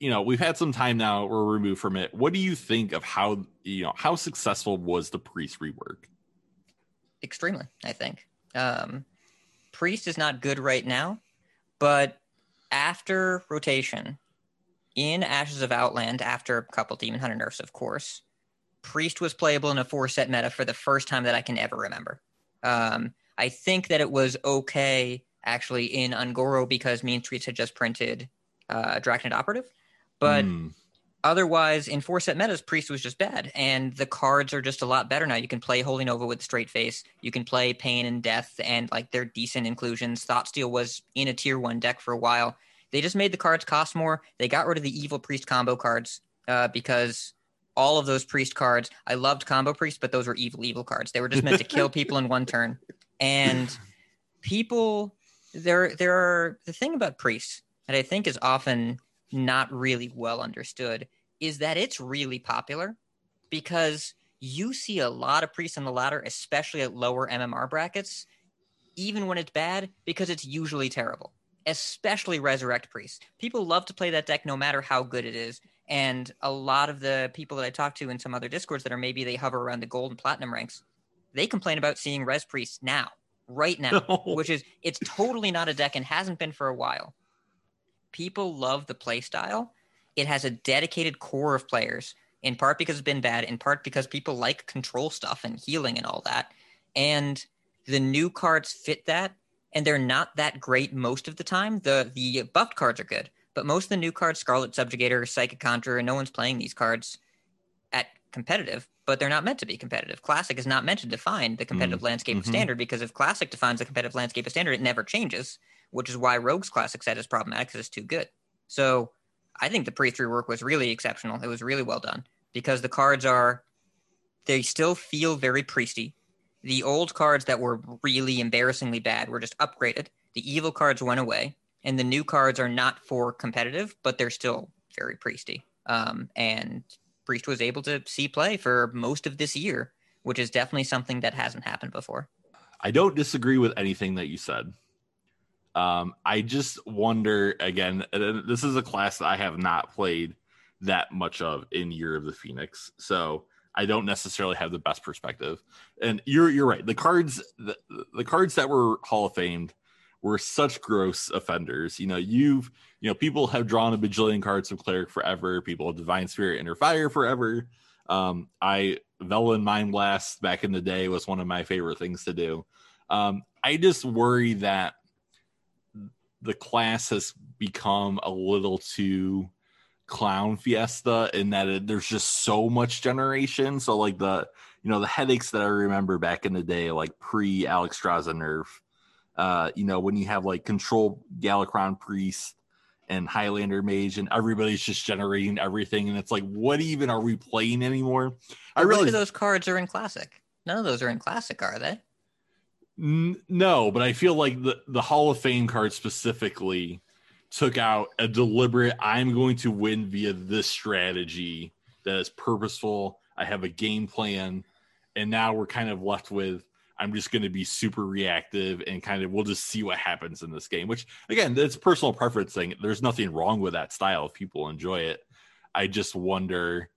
You know, we've had some time now. We're removed from it. What do you think of how, you know, how successful was the priest rework? Extremely, I think. Um, Priest is not good right now, but after rotation, in Ashes of Outland, after a couple Demon Hunter nerfs, of course, Priest was playable in a four-set meta for the first time that I can ever remember. Um, I think that it was okay, actually, in Ungoro because Mean Streets had just printed uh, Dragon Operative, but mm. otherwise, in four-set metas, Priest was just bad, and the cards are just a lot better now. You can play Holy Nova with a straight face. You can play Pain and Death, and like they're decent inclusions. Thoughtsteal was in a Tier one deck for a while. They just made the cards cost more. They got rid of the Evil Priest combo cards uh, because all of those Priest cards, I loved Combo Priest, but those were evil, evil cards. They were just meant to kill people in one turn. And people, there, there are the thing about Priests that I think is often not really well understood is that it's really popular because you see a lot of priests on the ladder, especially at lower M M R brackets, even when it's bad, because it's usually terrible, especially Resurrect Priest. People love to play that deck no matter how good it is. And a lot of the people that I talk to in some other discords that are maybe they hover around the gold and platinum ranks, they complain about seeing Res Priests now, right now, no. which is it's totally not a deck and hasn't been for a while. People love the play style. It has a dedicated core of players, in part because it's been bad, in part because people like control stuff and healing and all that. And the new cards fit that, and they're not that great most of the time. The the buffed cards are good, But most of the new cards, Scarlet Subjugator, Psychic Conjurer, no one's playing these cards at competitive, but they're not meant to be competitive. Classic is not meant to define the competitive mm. landscape mm-hmm. of Standard, because if Classic defines the competitive landscape of Standard, it never changes, which is why Rogue's Classic set is problematic, because it's too good. So I think the pre three work was really exceptional. It was really well done, because the cards are, they still feel very priesty. The old cards that were really embarrassingly bad were just upgraded. The evil cards went away, and the new cards are not for competitive, but they're still very priesty. Um, and Priest was able to see play for most of this year, which is definitely something that hasn't happened before. I don't disagree with anything that you said. Um, I just wonder, again, this is a class that I have not played that much of in Year of the Phoenix, so I don't necessarily have the best perspective. And you're you're right. The cards the, the cards that were Hall of Famed were such gross offenders. You know, you've, you know, people have drawn a bajillion cards from Cleric forever. People have Divine Spirit, Inner Fire forever. Um, I, Velen Mind Blast back in the day was one of my favorite things to do. Um, I just worry that the class has become a little too clown fiesta, in that it, there's just so much generation. So like the, you know, the headaches that I remember back in the day, like pre Alex Straza nerf, Uh, you know, when you have like Control Galakrond Priest and Highlander Mage, and everybody's just generating everything, and it's like, what even are we playing anymore? I realize those cards are in Classic. None of those are in Classic, are they? N- no, but I feel like the, the Hall of Fame card specifically took out a deliberate, I'm going to win via this strategy that is purposeful. I have a game plan, and now we're kind of left with, I'm just going to be super reactive and kind of, we'll just see what happens in this game, which again, that's personal preference thing. There's nothing wrong with that style if people enjoy it. I just wonder,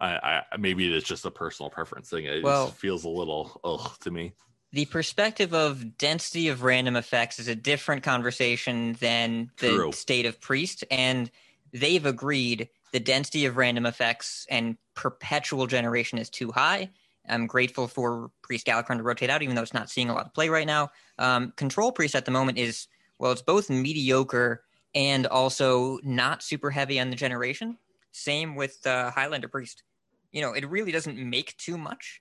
I, I maybe it's just a personal preference thing. It well, just feels a little ugh to me. The perspective of density of random effects is a different conversation than the True. state of Priest, and they've agreed the density of random effects and perpetual generation is too high. I'm grateful for Priest Galakrond to rotate out, even though it's not seeing a lot of play right now. Um, Control Priest at the moment is, well, it's both mediocre and also not super heavy on the generation. Same with uh, Highlander Priest. You know, it really doesn't make too much.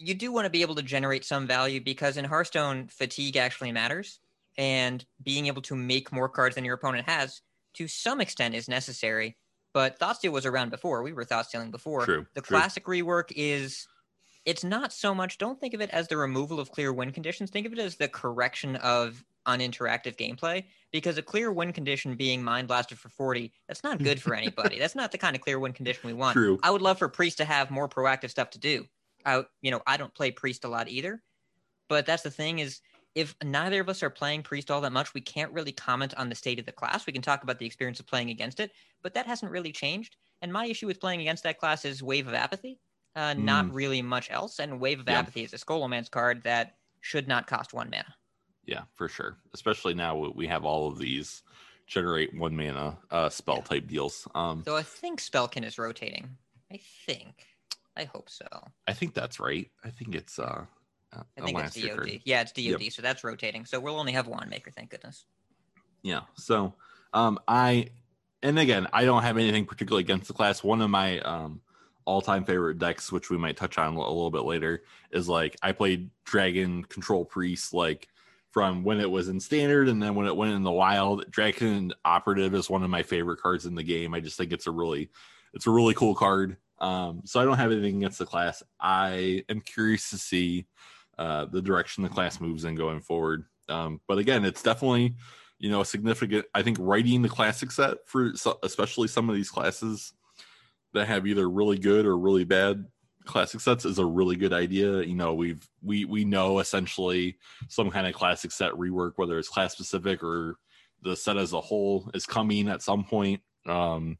You do want to be able to generate some value, because in Hearthstone, fatigue actually matters. And being able to make more cards than your opponent has, to some extent, is necessary. But Thoughtsteal was around before. We were Thoughtstealing before. True, the true. Classic rework is, it's not so much, don't think of it as the removal of clear win conditions. Think of it as the correction of uninteractive gameplay, because a clear win condition being mind blasted for forty, that's not good for anybody. That's not the kind of clear win condition we want. True. I would love for Priest to have more proactive stuff to do. I, you know, I don't play Priest a lot either. But that's the thing is, if neither of us are playing Priest all that much, we can't really comment on the state of the class. We can talk about the experience of playing against it, but that hasn't really changed. And my issue with playing against that class is Wave of Apathy, uh, mm. not really much else. And Wave of yeah. Apathy is a Skolomance card that should not cost one mana. Yeah, for sure. Especially now we have all of these generate one mana uh, spell yeah. type deals. Um, so I think Spellkin is rotating. I think. I hope so. I think that's right. I think it's... Uh... Uh, I think it's D O D. Card. Yeah, it's D O D, yep. So that's rotating. So we'll only have one maker, thank goodness. Yeah, so um, I, and again, I don't have anything particularly against the class. One of my um, all-time favorite decks, which we might touch on a little bit later, is like, I played Dragon Control Priest, like from when it was in Standard, and then when it went in the Wild. Dragon Operative is one of my favorite cards in the game. I just think it's a really, it's a really cool card. Um, so I don't have anything against the class. I am curious to see Uh, the direction the class moves in going forward. Um, but again, it's definitely, you know, a significant, I think, writing the classic set for so, especially some of these classes that have either really good or really bad classic sets is a really good idea. You know, we've, we, we know essentially some kind of classic set rework, whether it's class specific or the set as a whole, is coming at some point, um,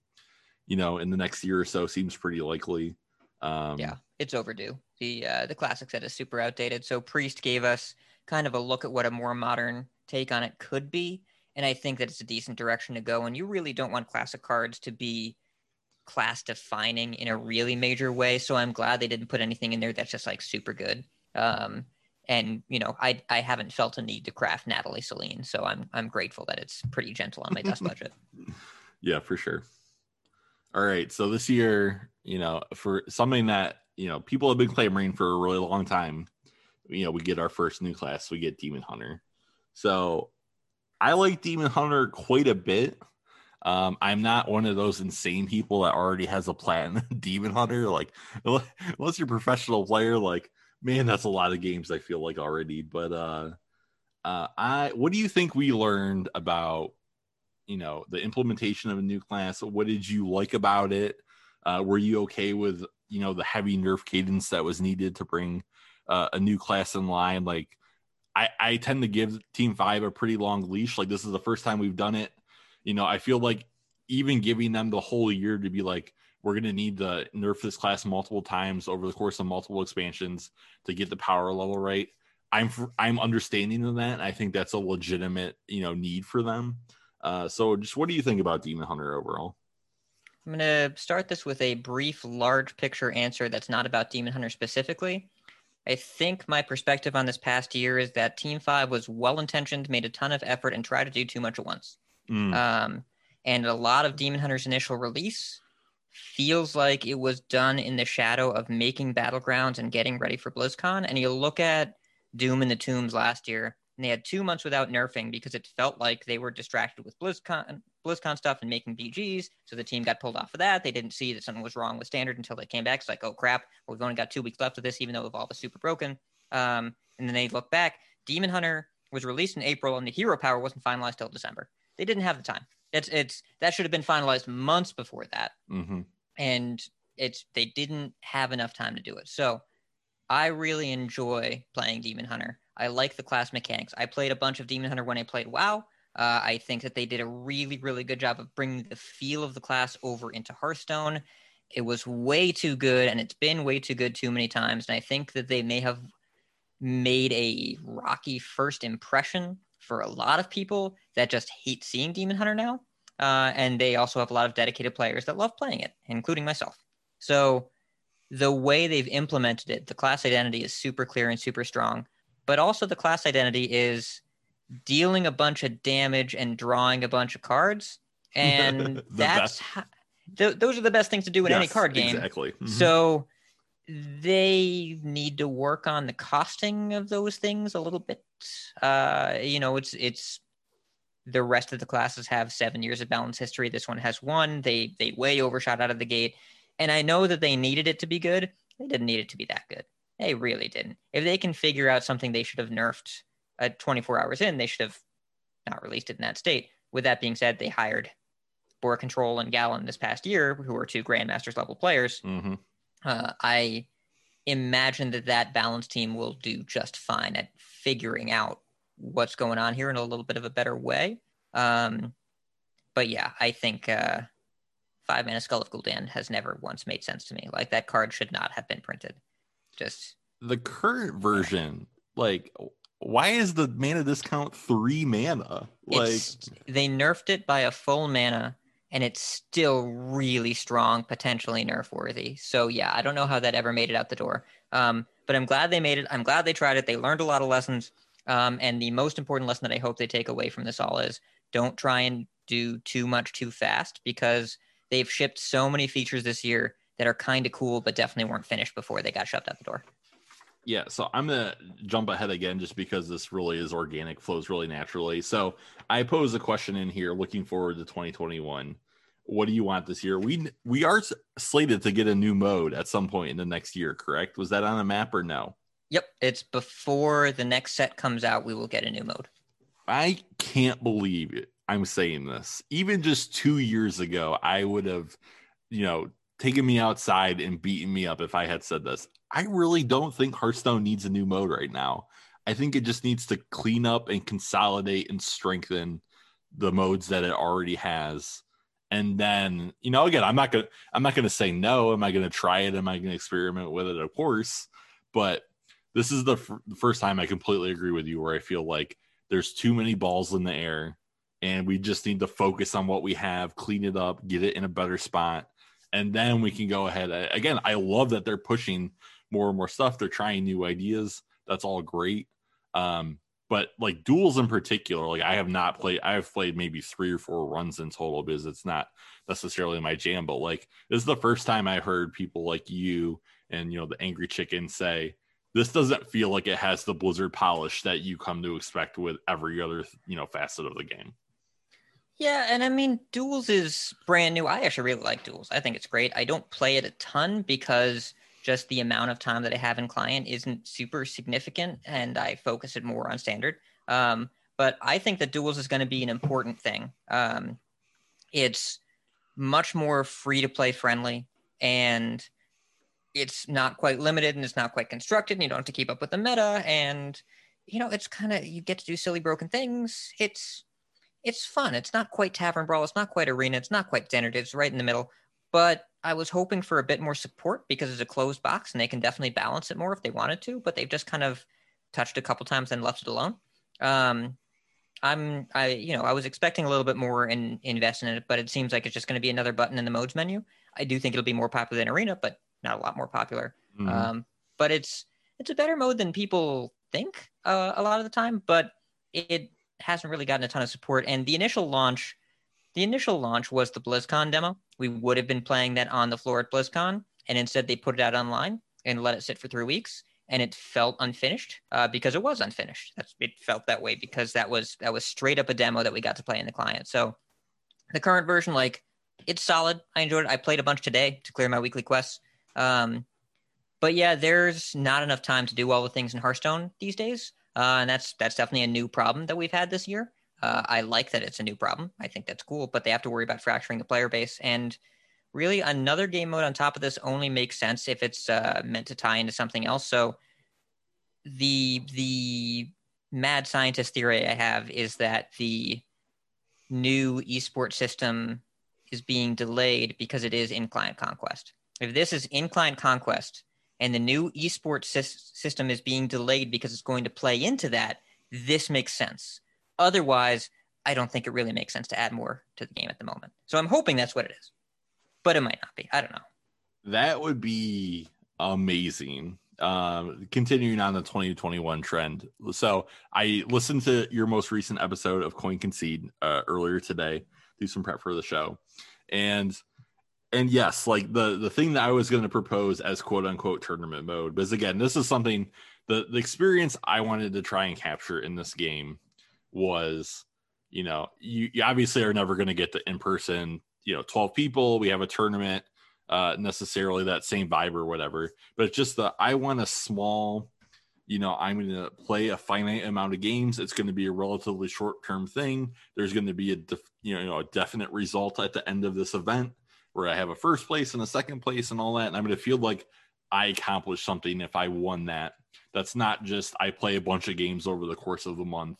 you know, in the next year or so, seems pretty likely. Um, yeah, it's overdue. The uh, the classic set is super outdated. So Priest gave us kind of a look at what a more modern take on it could be. And I think that it's a decent direction to go. And you really don't want classic cards to be class defining in a really major way. So I'm glad they didn't put anything in there that's just like super good. Um, And, you know, I I haven't felt a need to craft Natalie Celine, so I'm I'm grateful that it's pretty gentle on my dust budget. Yeah, for sure. All right, so this year, you know, for something that, you know, people have been clamoring for a really long time, you know, we get our first new class, we get Demon Hunter. So I like Demon Hunter quite a bit. Um, I'm not one of those insane people that already has a platinum Demon Hunter. Like, unless you're a professional player, like, man, that's a lot of games I feel like already. But uh, uh, I, what do you think we learned about, you know, the implementation of a new class? What did you like about it? Uh, were you okay with, you know, the heavy nerf cadence that was needed to bring uh, a new class in line? Like, I, I tend to give Team five a pretty long leash. Like, this is the first time we've done it. You know, I feel like even giving them the whole year to be like, we're going to need to nerf this class multiple times over the course of multiple expansions to get the power level right. I'm I'm understanding of that. I think that's a legitimate, you know, need for them. Uh, so just what do you think about Demon Hunter overall? I'm going to start this with a brief, large picture answer that's not about Demon Hunter specifically. I think my perspective on this past year is that Team five was well-intentioned, made a ton of effort, and tried to do too much at once. Mm. Um, and a lot of Demon Hunter's initial release feels like it was done in the shadow of making Battlegrounds and getting ready for BlizzCon. And you look at Doom and the Tombs last year, and they had two months without nerfing because it felt like they were distracted with BlizzCon, BlizzCon stuff and making B Gs. So the team got pulled off of that. They didn't see that something was wrong with Standard until they came back. It's like, oh, crap, well, we've only got two weeks left of this, even though Evolve is super broken. Um, and then they look back. Demon Hunter was released in April, and the hero power wasn't finalized till December. They didn't have the time. It's it's that should have been finalized months before that. Mm-hmm. And it's they didn't have enough time to do it. So I really enjoy playing Demon Hunter. I like the class mechanics. I played a bunch of Demon Hunter when I played WoW. Uh, I think that they did a really, really good job of bringing the feel of the class over into Hearthstone. It was way too good, and it's been way too good too many times. And I think that they may have made a rocky first impression for a lot of people that just hate seeing Demon Hunter now. Uh, and they also have a lot of dedicated players that love playing it, including myself. So the way they've implemented it, the class identity is super clear and super strong, but also the class identity is dealing a bunch of damage and drawing a bunch of cards. And that's how, th- those are the best things to do in yes, any card game. Exactly. Mm-hmm. So they need to work on the costing of those things a little bit. Uh, you know, it's it's the rest of the classes have seven years of balance history. This one has one. They they way overshot out of the gate. And I know that they needed it to be good. They didn't need it to be that good. They really didn't. If they can figure out something they should have nerfed at uh, twenty-four hours in, they should have not released it in that state. With that being said, they hired Boar Control and Gallon this past year, who are two Grandmasters level players. Mm-hmm. Uh, I imagine that that balance team will do just fine at figuring out what's going on here in a little bit of a better way. Um, but yeah, I think uh, five mana Skull of Gul'dan has never once made sense to me. Like, that card should not have been printed. Just the current version, like, why is the mana discount three mana? Like, they nerfed it by a full mana, and it's still really strong, potentially nerf-worthy. So, yeah, I don't know how that ever made it out the door. Um, but I'm glad they made it. I'm glad they tried it. They learned a lot of lessons. Um, and the most important lesson that I hope they take away from this all is don't try and do too much too fast, because they've shipped so many features this year that are kind of cool but definitely weren't finished before they got shoved out the door. Yeah, so I'm going to jump ahead again just because this really is organic, flows really naturally. So I pose a question in here, looking forward to twenty twenty-one. What do you want this year? We we are slated to get a new mode at some point in the next year, correct? Was that on a map or no? Yep, it's before the next set comes out, we will get a new mode. I can't believe it. I'm saying this. Even just two years ago, I would have, you know, taken me outside and beaten me up if I had said this. I really don't think Hearthstone needs a new mode right now. I think it just needs to clean up and consolidate and strengthen the modes that it already has. And then, you know, again, I'm not going to, I'm not going to say no. Am I going to try it? Am I going to experiment with it? Of course. But this is the, f- the first time I completely agree with you, where I feel like there's too many balls in the air and we just need to focus on what we have, clean it up, get it in a better spot. And then we can go ahead. Again, I love that they're pushing more and more stuff. They're trying new ideas. that's all great. Um, but like duels in particular, like I have not played, I've played maybe three or four runs in total because it's not necessarily my jam, but like this is the first time I heard people like you and, you know, the Angry Chicken say, this doesn't feel like it has the Blizzard polish that you come to expect with every other, you know, facet of the game. Yeah, and I mean, duels is brand new. I actually really like duels. I think it's great. I don't play it a ton because just the amount of time that I have in client isn't super significant, and I focus it more on standard. Um, but I think that duels is going to be an important thing. Um, it's much more free-to-play friendly, and it's not quite limited, and it's not quite constructed, and you don't have to keep up with the meta, and, you know, it's kind of, you get to do silly broken things. It's... It's fun. It's not quite Tavern Brawl. It's not quite Arena. It's not quite standard. It's right in the middle. But I was hoping for a bit more support because it's a closed box and they can definitely balance it more if they wanted to, but they've just kind of touched a couple times and left it alone. Um, I'm, I, you know, I was expecting a little bit more and in, invest in it, but it seems like it's just going to be another button in the modes menu. I do think it'll be more popular than Arena, but not a lot more popular. Mm-hmm. Um, but it's, it's a better mode than people think uh, a lot of the time, but it hasn't really gotten a ton of support. And the initial launch, the initial launch was the BlizzCon demo. We would have been playing that on the floor at BlizzCon, and instead they put it out online and let it sit for three weeks. And it felt unfinished uh, because it was unfinished. That's, it felt that way because that was, that was straight up a demo that we got to play in the client. So the current version, like, it's solid. I enjoyed it. I played a bunch today to clear my weekly quests. Um, but yeah, there's not enough time to do all the things in Hearthstone these days. Uh, and that's that's definitely a new problem that we've had this year. Uh, I like that it's a new problem. I think that's cool, but they have to worry about fracturing the player base. And really, another game mode on top of this only makes sense if it's uh, meant to tie into something else. So the the mad scientist theory I have is that the new esports system is being delayed because it is in-client conquest. If this is in-client conquest, and the new esports system is being delayed because it's going to play into that, this makes sense. Otherwise, I don't think it really makes sense to add more to the game at the moment. So I'm hoping that's what it is, but it might not be. I don't know. That would be amazing. Uh, continuing on the twenty twenty-one trend. So I listened to your most recent episode of Coin Concede uh, earlier today, do some prep for the show. And And yes, like the, the thing that I was going to propose as quote unquote tournament mode, because again, this is something the, the experience I wanted to try and capture in this game was, you know, you, you obviously are never going to get the in-person, you know, twelve people. We have a tournament, uh, necessarily that same vibe or whatever, but it's just the, I want a small, you know, I'm going to play a finite amount of games. It's going to be a relatively short-term thing. There's going to be a, def, you know, you know, a definite result at the end of this event, where I have a first place and a second place and all that. And I'm going to feel like I accomplished something if I won that. That's not just I play a bunch of games over the course of the month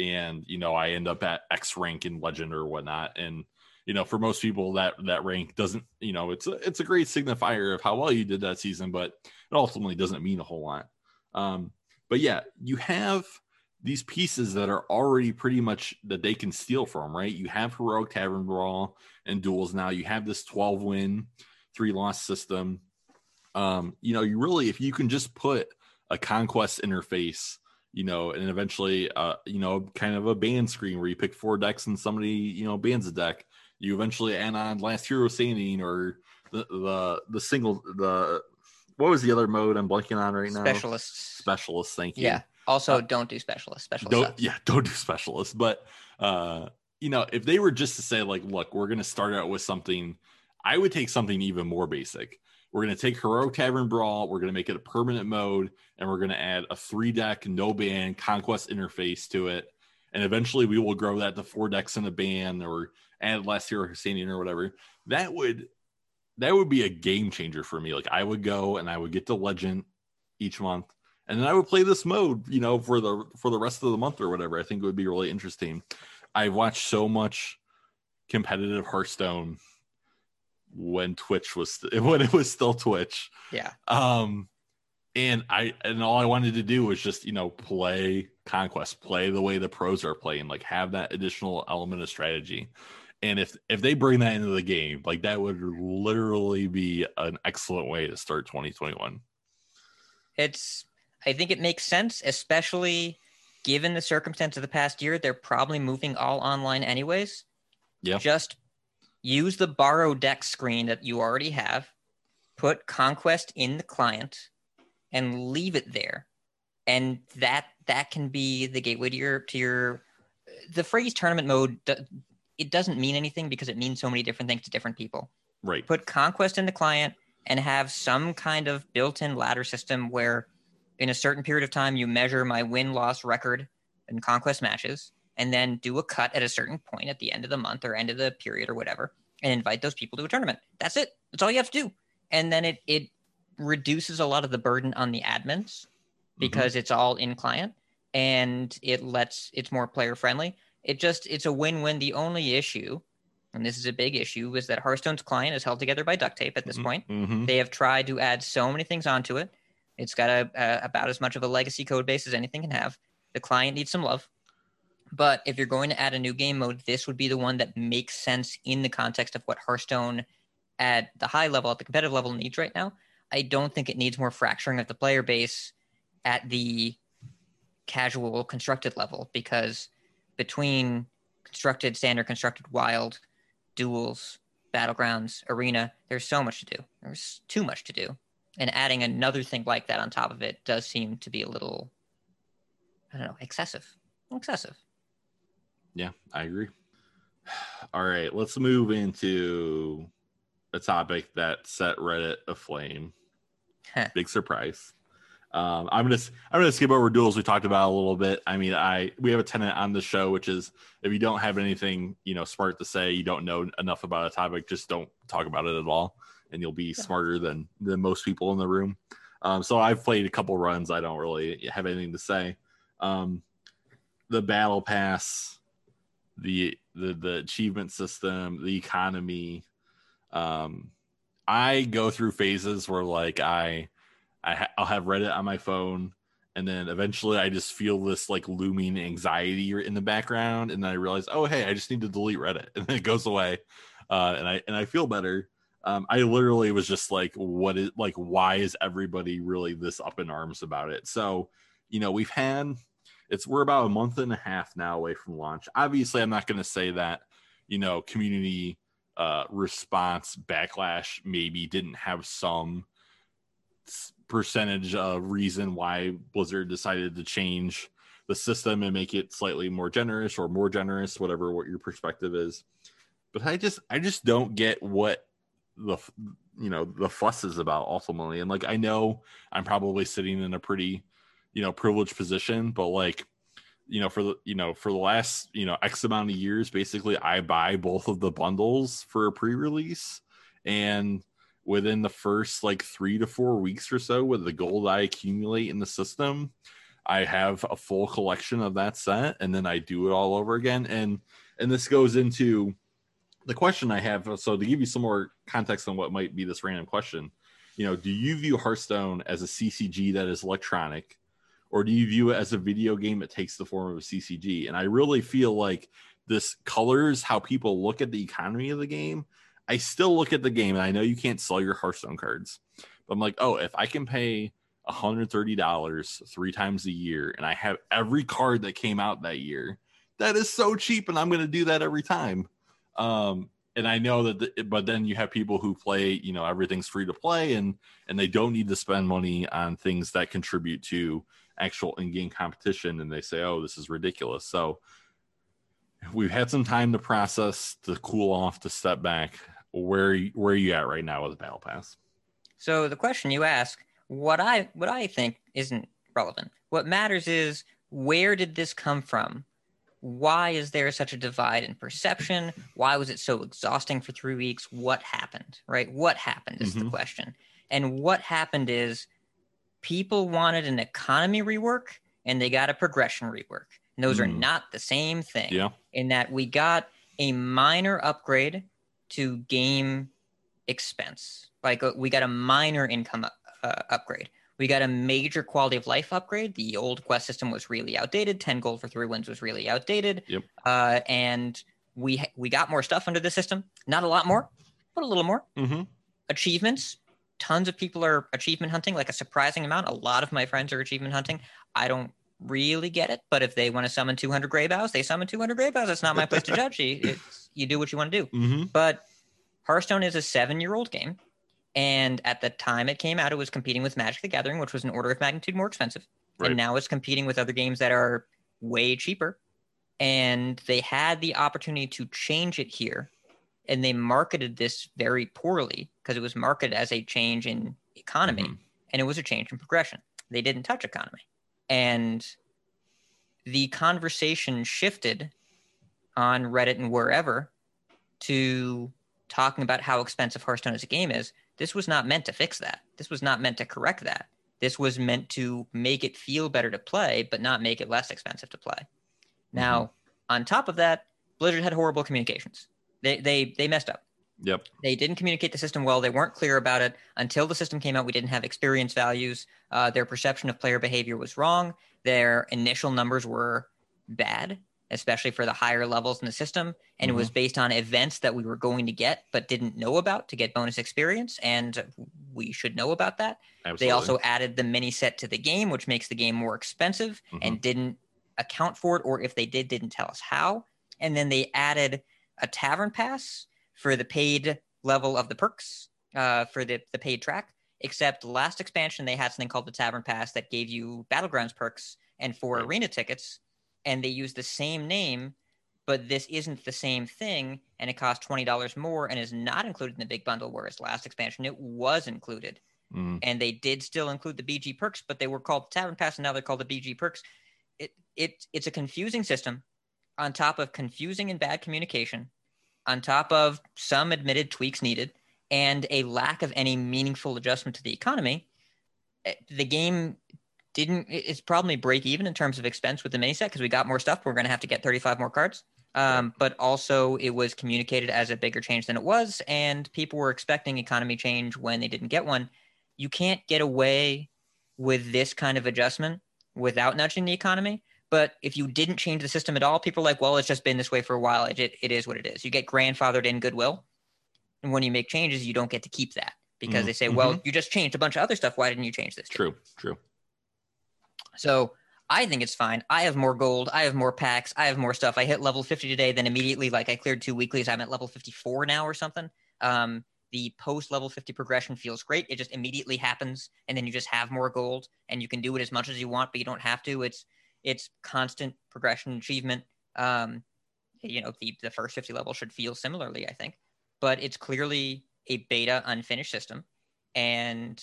and, you know, I end up at X rank in Legend or whatnot. And, you know, for most people that, that rank doesn't, you know, it's a, it's a great signifier of how well you did that season, but it ultimately doesn't mean a whole lot. Um, but yeah, you have these pieces that are already pretty much that they can steal from, right? You have Heroic Tavern Brawl and Duels now. You have this twelve win, three loss system. Um, you know, you really, if you can just put a conquest interface, you know, and eventually, uh, you know, kind of a ban screen where you pick four decks and somebody, you know, bans a deck. You eventually add on Last Hero Standing or the the, the single, the, what was the other mode I'm blanking on right now? Specialists. Specialists, thank you. Yeah. Also, don't do specialists. Specialists don't, yeah, don't do specialists. But, uh, you know, if they were just to say, like, look, we're going to start out with something, I would take something even more basic. We're going to take Heroic Tavern Brawl. We're going to make it a permanent mode. And we're going to add a three-deck, no-ban conquest interface to it. And eventually we will grow that to four decks and a ban or add Last Hero Standing or whatever. That would, that would be a game changer for me. Like, I would go and I would get to Legend each month. And then I would play this mode, you know, for the for the rest of the month or whatever. I think it would be really interesting. I've watched so much competitive Hearthstone when Twitch was when it was still Twitch. Yeah. Um, and I and all I wanted to do was just, you know, play Conquest, play the way the pros are playing, like have that additional element of strategy. And if if they bring that into the game, like that would literally be an excellent way to start twenty twenty-one. It's I think it makes sense, especially given the circumstance of the past year. They're probably moving all online anyways. Yeah. Just use the borrow deck screen that you already have, put Conquest in the client, and leave it there. And that that can be the gateway to your to your. The phrase tournament mode, it doesn't mean anything because it means so many different things to different people. Right. Put Conquest in the client and have some kind of built-in ladder system where in a certain period of time you measure my win-loss record in Conquest matches and then do a cut at a certain point at the end of the month or end of the period or whatever and invite those people to a tournament. That's it. That's all you have to do. And then it, it reduces a lot of the burden on the admins because mm-hmm. it's all in client and it lets it's more player-friendly. It just, it's a win-win. The only issue, and this is a big issue, is that Hearthstone's client is held together by duct tape at this mm-hmm. point. Mm-hmm. They have tried to add so many things onto it. It's got a, a, about as much of a legacy code base as anything can have. The client needs some love. But if you're going to add a new game mode, this would be the one that makes sense in the context of what Hearthstone at the high level, at the competitive level, needs right now. I don't think it needs more fracturing of the player base at the casual constructed level, because between constructed, standard, constructed, wild, duels, battlegrounds, arena, there's so much to do. There's too much to do. And adding another thing like that on top of it does seem to be a little, I don't know, excessive. Excessive. Yeah, I agree. All right, let's move into a topic that set Reddit aflame. Huh. Big surprise. Um, I'm gonna I'm gonna skip over duels. We talked about a little bit. I mean, I we have a tenet on the show, which is if you don't have anything, you know, smart to say, you don't know enough about a topic, just don't talk about it at all, and you'll be yeah. smarter than than most people in the room. Um, so I've played a couple runs. I don't really have anything to say. Um, the battle pass, the the the achievement system, the economy. Um, I go through phases where like I. I ha- I'll have Reddit on my phone, and then eventually I just feel this like looming anxiety in the background, and then I realize, oh hey, I just need to delete Reddit, and then it goes away, uh, and I and I feel better. Um, I literally was just like, what is like? Why is everybody really this up in arms about it? So, you know, we've had it's we're about a month and a half now away from launch. Obviously, I'm not going to say that, you know, community uh, response backlash maybe didn't have some percentage of reason why Blizzard decided to change the system and make it slightly more generous or more generous, whatever what your perspective is. But I just I just don't get what the you know the fuss is about ultimately. And like I know I'm probably sitting in a pretty you know privileged position, but like you know for the you know for the last you know X amount of years, basically I buy both of the bundles for a pre-release and. Within the first like three to four weeks or so with the gold I accumulate in the system, I have a full collection of that set, and then I do it all over again. And and this goes into the question I have. So to give you some more context on what might be this random question, you know, do you view Hearthstone as a C C G that is electronic, or do you view it as a video game that takes the form of a C C G? And I really feel like this colors how people look at the economy of the game. I still look at the game, and I know you can't sell your Hearthstone cards, but I'm like, oh, if I can pay one hundred thirty dollars three times a year and I have every card that came out that year, that is so cheap, and I'm going to do that every time. Um, and I know that, the, but then you have people who play, you know, everything's free to play, and and they don't need to spend money on things that contribute to actual in-game competition, and they say, oh, this is ridiculous. So we've had some time to process, to cool off, to step back. Where where are you at right now with Battle Pass? So the question you ask, what I what I think isn't relevant. What matters is, where did this come from? Why is there such a divide in perception? Why was it so exhausting for three weeks? What happened, right? What happened is mm-hmm. the question. And what happened is people wanted an economy rework, and they got a progression rework. And those mm. are not the same thing. Yeah. In that we got a minor upgrade to game expense. Like uh, we got a minor income uh, upgrade. We got a major quality of life upgrade. The old quest system was really outdated. ten gold for three wins was really outdated. Yep. Uh, and we we got more stuff under the system. Not a lot more, but a little more. Mm-hmm. Achievements. tons of people are achievement hunting, like a surprising amount. A lot of my friends are achievement hunting. I don't really get it, but if they want to summon two hundred gray bows, they summon two hundred gray bows. It's not my place to judge. It's, you do what you want to do. Mm-hmm. But Hearthstone is a seven-year-old game, and at the time it came out, it was competing with Magic the Gathering, which was an order of magnitude more expensive. Right. And now it's competing with other games that are way cheaper, and they had the opportunity to change it here, and they marketed this very poorly because it was marketed as a change in economy, mm-hmm. and it was a change in progression. They didn't touch economy. And the conversation shifted on Reddit and wherever to talking about how expensive Hearthstone as a game is. This was not meant to fix that. This was not meant to correct that. This was meant to make it feel better to play, but not make it less expensive to play. Mm-hmm. Now, on top of that, Blizzard had horrible communications. They they they messed up. Yep. They didn't communicate the system well. They weren't clear about it. Until the system came out, we didn't have experience values. Uh, their perception of player behavior was wrong. Their initial numbers were bad, especially for the higher levels in the system. And mm-hmm. it was based on events that we were going to get but didn't know about to get bonus experience. And we should know about that. Absolutely. They also added the mini set to the game, which makes the game more expensive mm-hmm. and didn't account for it. Or if they did, didn't tell us how. And then they added a tavern pass for the paid level of the perks, uh, for the, the paid track, except last expansion, they had something called the Tavern Pass that gave you Battlegrounds perks and four right. arena tickets, and they used the same name, but this isn't the same thing, and it costs twenty dollars more and is not included in the big bundle, whereas last expansion, it was included. Mm. And they did still include the B G perks, but they were called the Tavern Pass, and now they're called the B G perks. It it It's a confusing system on top of confusing and bad communication, on top of some admitted tweaks needed and a lack of any meaningful adjustment to the economy. The game didn't, it's probably break even in terms of expense with the mini set because we got more stuff. We're going to have to get thirty-five more cards. Um, but also it was communicated as a bigger change than it was. And people were expecting economy change when they didn't get one. You can't get away with this kind of adjustment without nudging the economy. But if you didn't change the system at all, people are like, well, it's just been this way for a while. It, it, it is what it is. You get grandfathered in goodwill. And when you make changes, you don't get to keep that because mm-hmm. they say, well, mm-hmm. you just changed a bunch of other stuff. Why didn't you change this? True, true. So I think it's fine. I have more gold. I have more packs. I have more stuff. I hit level fifty today. Then immediately, like I cleared two weeklies. I'm at level fifty-four now or something. Um, the post-level fifty progression feels great. It just immediately happens. And then you just have more gold. And you can do it as much as you want, but you don't have to. It's It's constant progression achievement. Um, you know, the, the first fifty level should feel similarly, I think. But it's clearly a beta unfinished system. And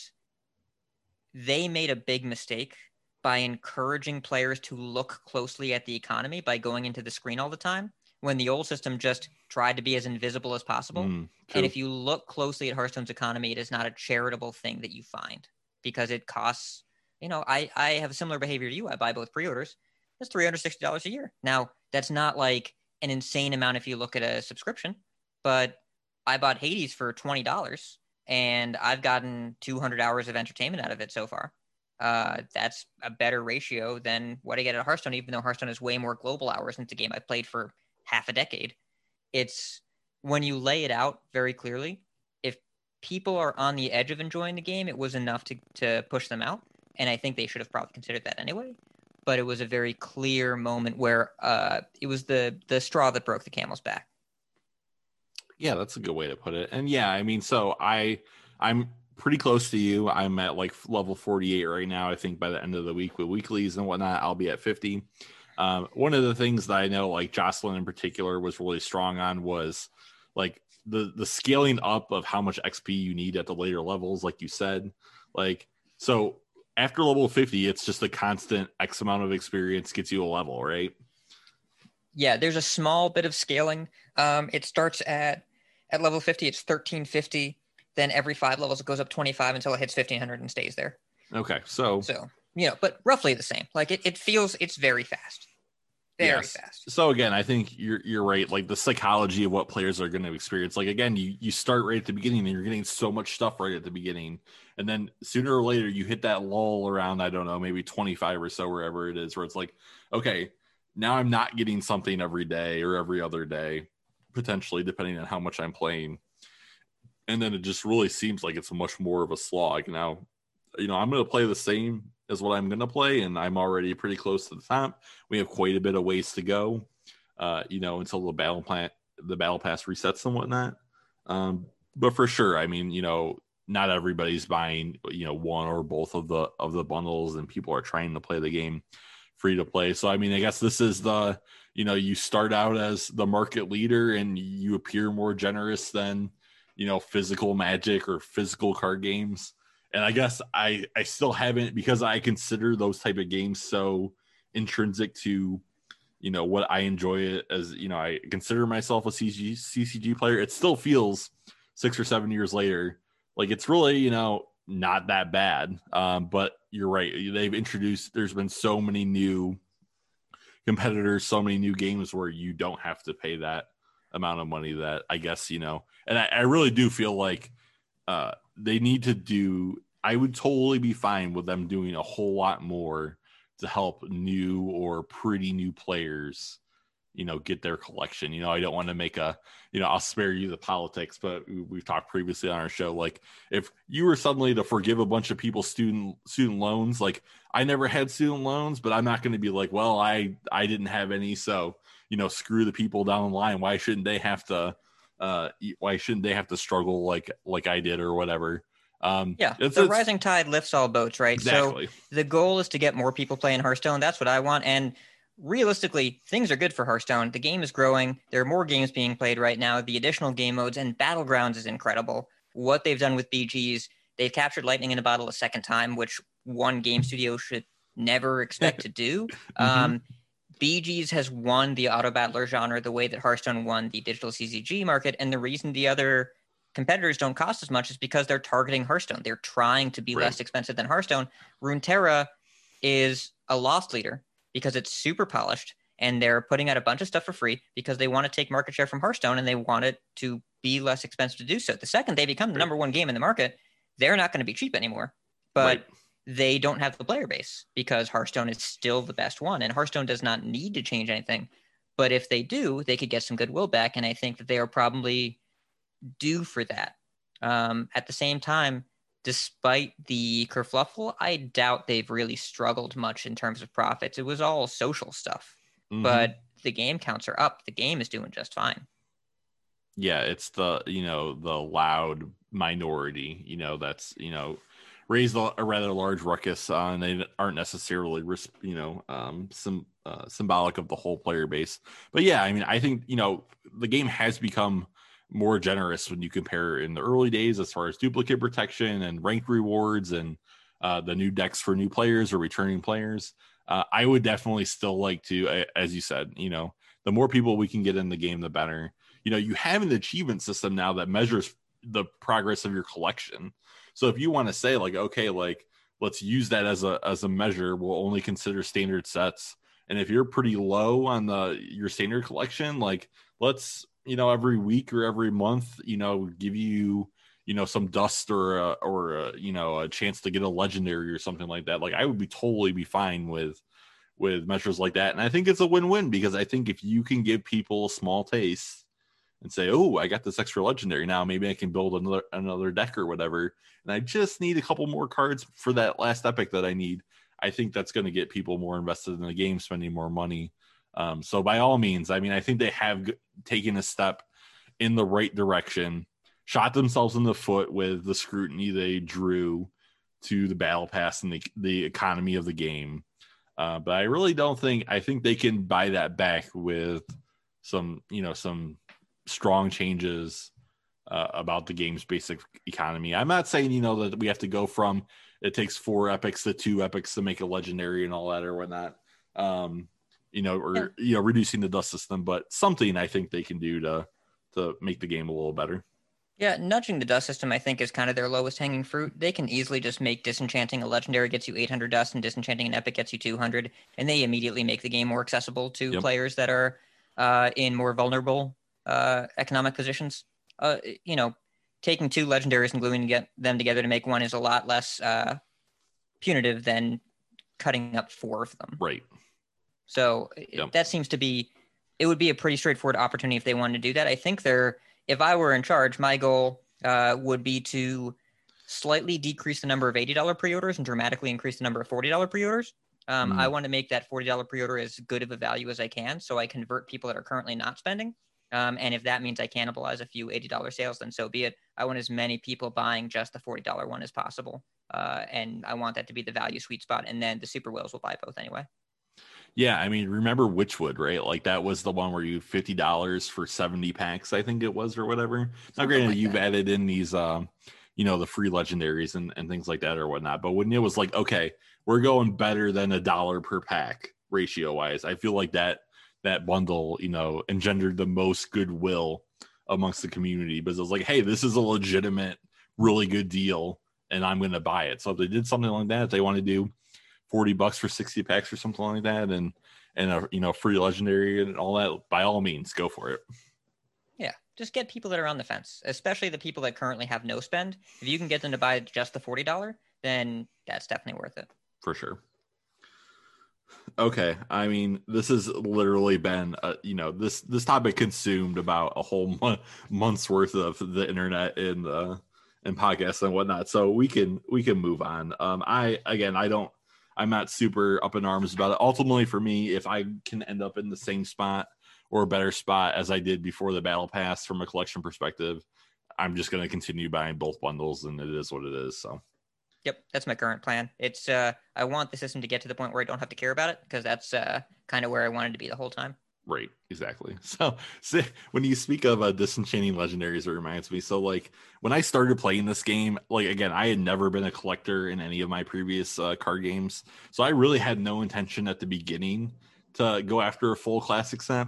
they made a big mistake by encouraging players to look closely at the economy by going into the screen all the time when the old system just tried to be as invisible as possible. Mm, and if you look closely at Hearthstone's economy, it is not a charitable thing that you find because it costs... You know, I, I have a similar behavior to you. I buy both pre-orders. That's three hundred sixty dollars a year. Now, that's not like an insane amount if you look at a subscription, but I bought Hades for twenty dollars and I've gotten two hundred hours of entertainment out of it so far. Uh, that's a better ratio than what I get at Hearthstone, even though Hearthstone has way more global hours since the game I've played for half a decade. It's when you lay it out very clearly, if people are on the edge of enjoying the game, it was enough to, to push them out. And I think they should have probably considered that anyway. But it was a very clear moment where uh, it was the the straw that broke the camel's back. Yeah, that's a good way to put it. And yeah, I mean, so I, I'm pretty close to you. I'm at like level forty-eight right now. I think by the end of the week with weeklies and whatnot, I'll be at fifty. Um, one of the things that I know, like Jocelyn in particular, was really strong on was like the the scaling up of how much X P you need at the later levels, like you said. Like, so... After level fifty, it's just a constant X amount of experience gets you a level, right? Yeah, there's a small bit of scaling. Um, it starts at at level fifty, it's thirteen fifty. Then every five levels, it goes up twenty-five until it hits fifteen hundred and stays there. Okay, so... So, you know, but roughly the same. Like, it, it feels, it's very fast. Very yes. fast. So, again, I think you're you're right. Like, the psychology of what players are going to experience. Like, again, you, you start right at the beginning, and you're getting so much stuff right at the beginning. And then sooner or later, you hit that lull around, I don't know, maybe twenty-five or so, wherever it is, where it's like, okay, now I'm not getting something every day or every other day, potentially, depending on how much I'm playing. and then it just really seems like it's much more of a slog. Now, you know, I'm going to play the same as what I'm going to play, and I'm already pretty close to the top. We have quite a bit of ways to go, uh, you know, until the battle plan, the battle pass resets and whatnot. Um, but for sure, I mean, you know, not everybody's buying, you know, one or both of the of the bundles, and people are trying to play the game free to play. So, I mean, I guess this is the, you know, you start out as the market leader and you appear more generous than, you know, physical Magic or physical card games. And I guess I, I still haven't, because I consider those type of games so intrinsic to, you know, what I enjoy as, you know, I consider myself a C C G player. It still feels six or seven years later, like it's really, you know, not that bad. Um, but you're right. They've introduced, there's been so many new competitors, so many new games where you don't have to pay that amount of money that I guess, you know, and I, I really do feel like uh, they need to do, I would totally be fine with them doing a whole lot more to help new or pretty new players, you know, get their collection. You know, I don't want to make a, you know, I'll spare you the politics, but we've talked previously on our show, like if you were suddenly to forgive a bunch of people's student student loans, like I never had student loans, but I'm not going to be like, well, I, I didn't have any. So, you know, screw the people down the line. Why shouldn't they have to, uh, why shouldn't they have to struggle like, like I did or whatever? Um, yeah, it's, the it's, rising tide lifts all boats, right? Exactly. So the goal is to get more people playing Hearthstone. That's what I want. And realistically, things are good for Hearthstone. The game is growing. There are more games being played right now. The additional game modes, and Battlegrounds is incredible. What they've done with B Gs, they've captured lightning in a bottle a second time, which one game studio should never expect to do. Um, B Gs has won the auto battler genre the way that Hearthstone won the digital C C G market. And the reason the other competitors don't cost as much is because they're targeting Hearthstone. They're trying to be right. less expensive than Hearthstone. Runeterra is a loss leader, because it's super polished and they're putting out a bunch of stuff for free because they want to take market share from Hearthstone and they want it to be less expensive to do so. The second they become the number one game in the market, they're not going to be cheap anymore, but right. they don't have the player base because Hearthstone is still the best one, and Hearthstone does not need to change anything. But if they do, they could get some goodwill back, and I think that they are probably due for that. Um, at the same time, despite the kerfluffle, I doubt they've really struggled much in terms of profits. It was all social stuff, mm-hmm. but the game counts are up. The game is doing just fine. Yeah, it's the, you know, the loud minority, you know, that's, you know, raised a rather large ruckus, uh, and they aren't necessarily, you know, um, some uh, symbolic of the whole player base. But yeah, I mean, I think, you know, the game has become more generous when you compare in the early days as far as duplicate protection and rank rewards and uh, the new decks for new players or returning players. Uh, I would definitely still like to, as you said, you know, the more people we can get in the game, the better. You know, you have an achievement system now that measures the progress of your collection. So if you want to say like, okay, like let's use that as a, as a measure, we'll only consider standard sets. And if you're pretty low on the, your standard collection, like let's, you know, every week or every month, you know, give you, you know, some dust or, a, or, a, you know, a chance to get a legendary or something like that. Like I would be totally be fine with, with measures like that. And I think it's a win-win, because I think if you can give people small tastes and say, oh, I got this extra legendary now, maybe I can build another, another deck or whatever, and I just need a couple more cards for that last epic that I need. I think that's going to get people more invested in the game, spending more money. Um, so by all means, I mean, I think they have g- taken a step in the right direction, shot themselves in the foot with the scrutiny they drew to the battle pass and the, the economy of the game. Uh, but I really don't think, I think they can buy that back with some, you know, some strong changes uh, about the game's basic economy. I'm not saying, you know, that we have to go from, it takes four epics to two epics to make a legendary and all that or whatnot. Um, you know, or, yeah. you know, reducing the dust system, but something I think they can do to, to make the game a little better. Yeah. Nudging the dust system, I think, is kind of their lowest hanging fruit. They can easily just make disenchanting a legendary gets you eight hundred dust and disenchanting an epic gets you two hundred. And they immediately make the game more accessible to yep. players that are uh, in more vulnerable uh, economic positions. Uh, you know, taking two legendaries and gluing them together to make one is a lot less uh, punitive than cutting up four of them. Right. So yep. that seems to be, it would be a pretty straightforward opportunity if they wanted to do that. I think they're, if I were in charge, my goal uh, would be to slightly decrease the number of eighty dollars pre-orders and dramatically increase the number of forty dollars pre-orders. Um, mm. I want to make that forty dollars pre-order as good of a value as I can, so I convert people that are currently not spending. Um, and if that means I cannibalize a few eighty dollars sales, then so be it. I want as many people buying just the forty dollars one as possible. Uh, and I want that to be the value sweet spot. And then the super whales will buy both anyway. Yeah. I mean, remember Witchwood, right? Like that was the one where you fifty dollars for seventy packs, I think it was, or whatever. Now, granted, like you've that. added in these, um, you know, the free legendaries and, and things like that or whatnot. But when it was like, okay, we're going better than a dollar per pack ratio wise, I feel like that, that bundle, you know, engendered the most goodwill amongst the community, because it was like, hey, this is a legitimate, really good deal, and I'm going to buy it. So if they did something like that, if they want to do forty bucks for sixty packs or something like that, and, and a, you know, free legendary and all that, by all means, go for it. Yeah. Just get people that are on the fence, especially the people that currently have no spend. If you can get them to buy just the forty dollars, then that's definitely worth it. For sure. Okay, I mean, this has literally been, uh, you know, this this topic consumed about a whole mo- month's worth of the internet and uh, and podcasts and whatnot. So we can we can move on. Um, I again, I don't, I'm not super up in arms about it. Ultimately, for me, if I can end up in the same spot or a better spot as I did before the Battle Pass from a collection perspective, I'm just going to continue buying both bundles, and it is what it is. So. Yep, that's my current plan. It's uh, I want the system to get to the point where I don't have to care about it, because that's uh, kind of where I wanted to be the whole time. Right, exactly. So, so when you speak of uh, disenchanting legendaries, it reminds me. So, like, when I started playing this game, like, again, I had never been a collector in any of my previous uh, card games. So I really had no intention at the beginning to go after a full classic set.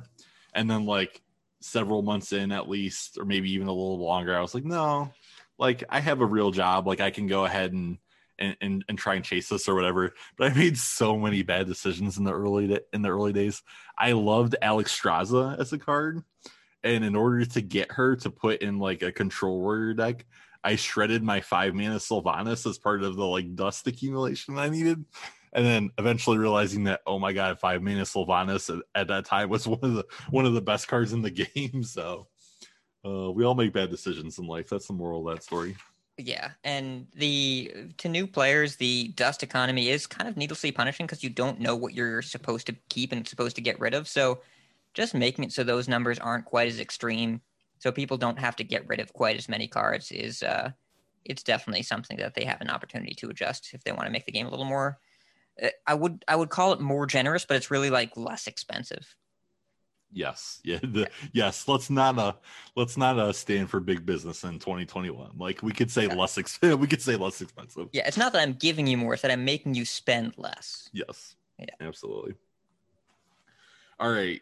And then, like, several months in at least, or maybe even a little longer, I was like, no, like, I have a real job. Like, I can go ahead and And, and and try and chase this or whatever. But I made so many bad decisions in the early de- in the early days. I loved Alexstrasza as a card, and in order to get her to put in like a control warrior deck, I shredded my five mana Sylvanas as part of the like dust accumulation I needed, and then eventually realizing that, oh my god, five mana Sylvanas at, at that time was one of the one of the best cards in the game. So uh, we all make bad decisions in life. That's the moral of that story. Yeah, and the to new players, the dust economy is kind of needlessly punishing, because you don't know what you're supposed to keep and supposed to get rid of. So just making it so those numbers aren't quite as extreme, so people don't have to get rid of quite as many cards, is uh, it's definitely something that they have an opportunity to adjust if they want to make the game a little more. I would I would call it more generous, but it's really like less expensive. Yes. Yeah. The, yes. Let's not uh let's not uh stand for big business in twenty twenty-one. Like we could say yeah. less. Ex- we could say less expensive. Yeah. It's not that I'm giving you more. It's that I'm making you spend less. Yes. Yeah. Absolutely. All right.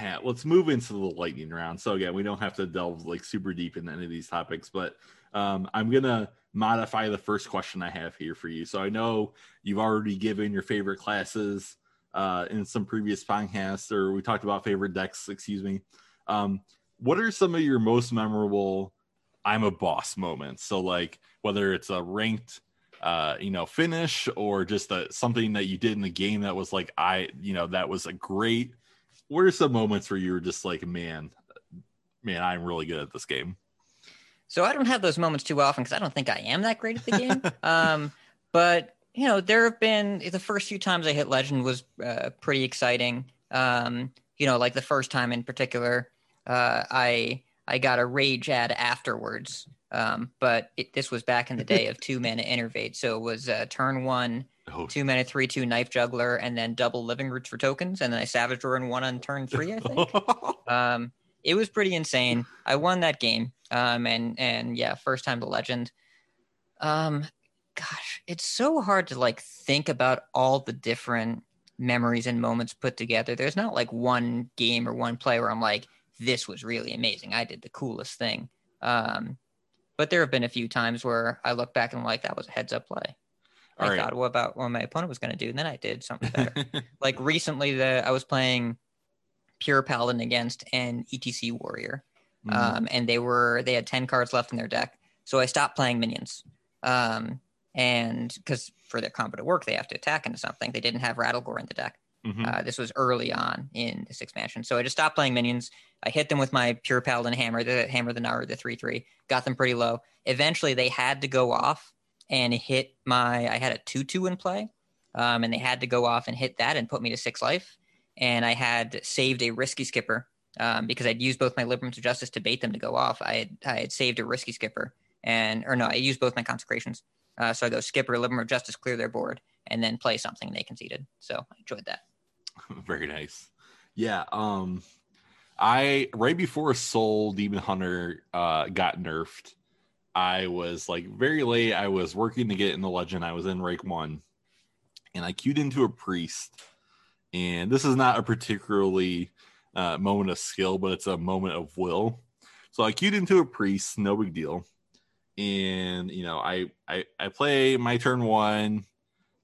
Yeah, let's move into the lightning round. So again, we don't have to delve like super deep into any of these topics, but um, I'm gonna modify the first question I have here for you. So I know you've already given your favorite classes. Uh, in some previous podcasts, or we talked about favorite decks, excuse me. Um, what are some of your most memorable I'm a boss moments? So like whether it's a ranked, uh, you know, finish, or just a, something that you did in the game that was like, I, you know, that was a great, what are some moments where you were just like, man, man, I'm really good at this game. So I don't have those moments too often, because I don't think I am that great at the game. um, but You know, there have been, the first few times I hit Legend was uh, pretty exciting. Um, you know, like the first time in particular, uh, I I got a rage ad afterwards. Um, but it, this was back in the day of two mana Innervate. So it was uh, turn one, oh. two mana, three, two Knife Juggler, and then double Living Roots for tokens. And then I Savage Roar and won on turn three, I think. um, it was pretty insane. I won that game. Um, and, and yeah, first time to Legend. Um Gosh, it's so hard to like think about all the different memories and moments put together. There's not like one game or one play where I'm like, this was really amazing. I did the coolest thing. Um, but there have been a few times where I look back and I'm like, that was a heads up play. All I right. thought well, about what my opponent was going to do, and then I did something better. Like recently, the I was playing Pure Paladin against an E T C Warrior, mm-hmm. um, and they were they had ten cards left in their deck, so I stopped playing minions. Um, And because for their combo to work, they have to attack into something. They didn't have Rattlegore in the deck. Mm-hmm. Uh, this was early on in this expansion. So I just stopped playing minions. I hit them with my Pure Paladin Hammer, the Hammer of the Gnawer, the three three, got them pretty low. Eventually they had to go off and hit my, I had a two two in play, um, and they had to go off and hit that and put me to six life. And I had saved a Risky Skipper um, because I'd used both my Liberums of Justice to bait them to go off. I had, I had saved a Risky Skipper, and or no, I used both my Consecrations. Uh, so I go Skipper, Liberum of Justice, clear their board, and then play something they conceded. So I enjoyed that. Very nice. Yeah. Um, I right before Soul Demon Hunter uh, got nerfed, I was like very late. I was working to get in the Legend. I was in rank one, and I queued into a Priest. And this is not a particularly uh, moment of skill, but it's a moment of will. So I queued into a Priest, no big deal. And, you know, I, I, I play my turn one,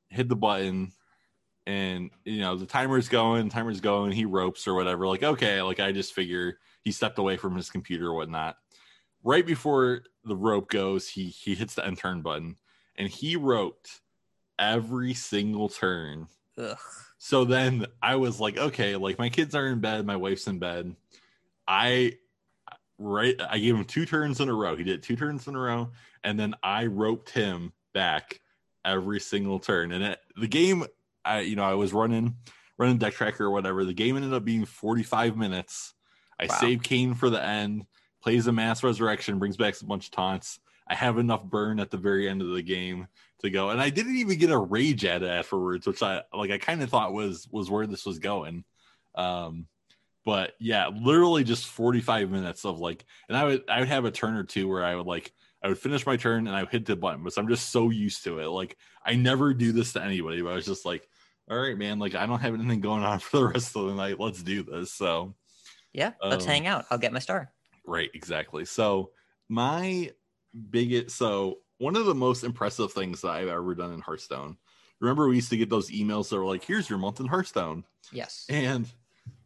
hit the button, and, you know, the timer's going, timer's going, he ropes or whatever. Like, okay, like I just figure he stepped away from his computer or whatnot. Right before the rope goes, he, he hits the end turn button, and he roped every single turn. Ugh. So then I was like, okay, like my kids are in bed, my wife's in bed. I right, I gave him two turns in a row. He did two turns in a row, and then I roped him back every single turn. And it, the game, I you know I was running running deck tracker or whatever. The game ended up being forty-five minutes. I wow. saved Kane for the end. Plays a mass resurrection, brings back a bunch of taunts. I have enough burn at the very end of the game to go, and I didn't even get a rage at it afterwards, which I like. I kind of thought was was where this was going, um, but yeah, literally just forty-five minutes of like, and I would I would have a turn or two where I would like I would finish my turn and I would hit the button, but I'm just so used to it. Like I never do this to anybody, but I was just like, all right, man, like I don't have anything going on for the rest of the night. Let's do this. So yeah, let's um, hang out. I'll get my star. Right, exactly. So my bigot. So one of the most impressive things that I've ever done in Hearthstone. Remember, we used to get those emails that were like, here's your month in Hearthstone. Yes. And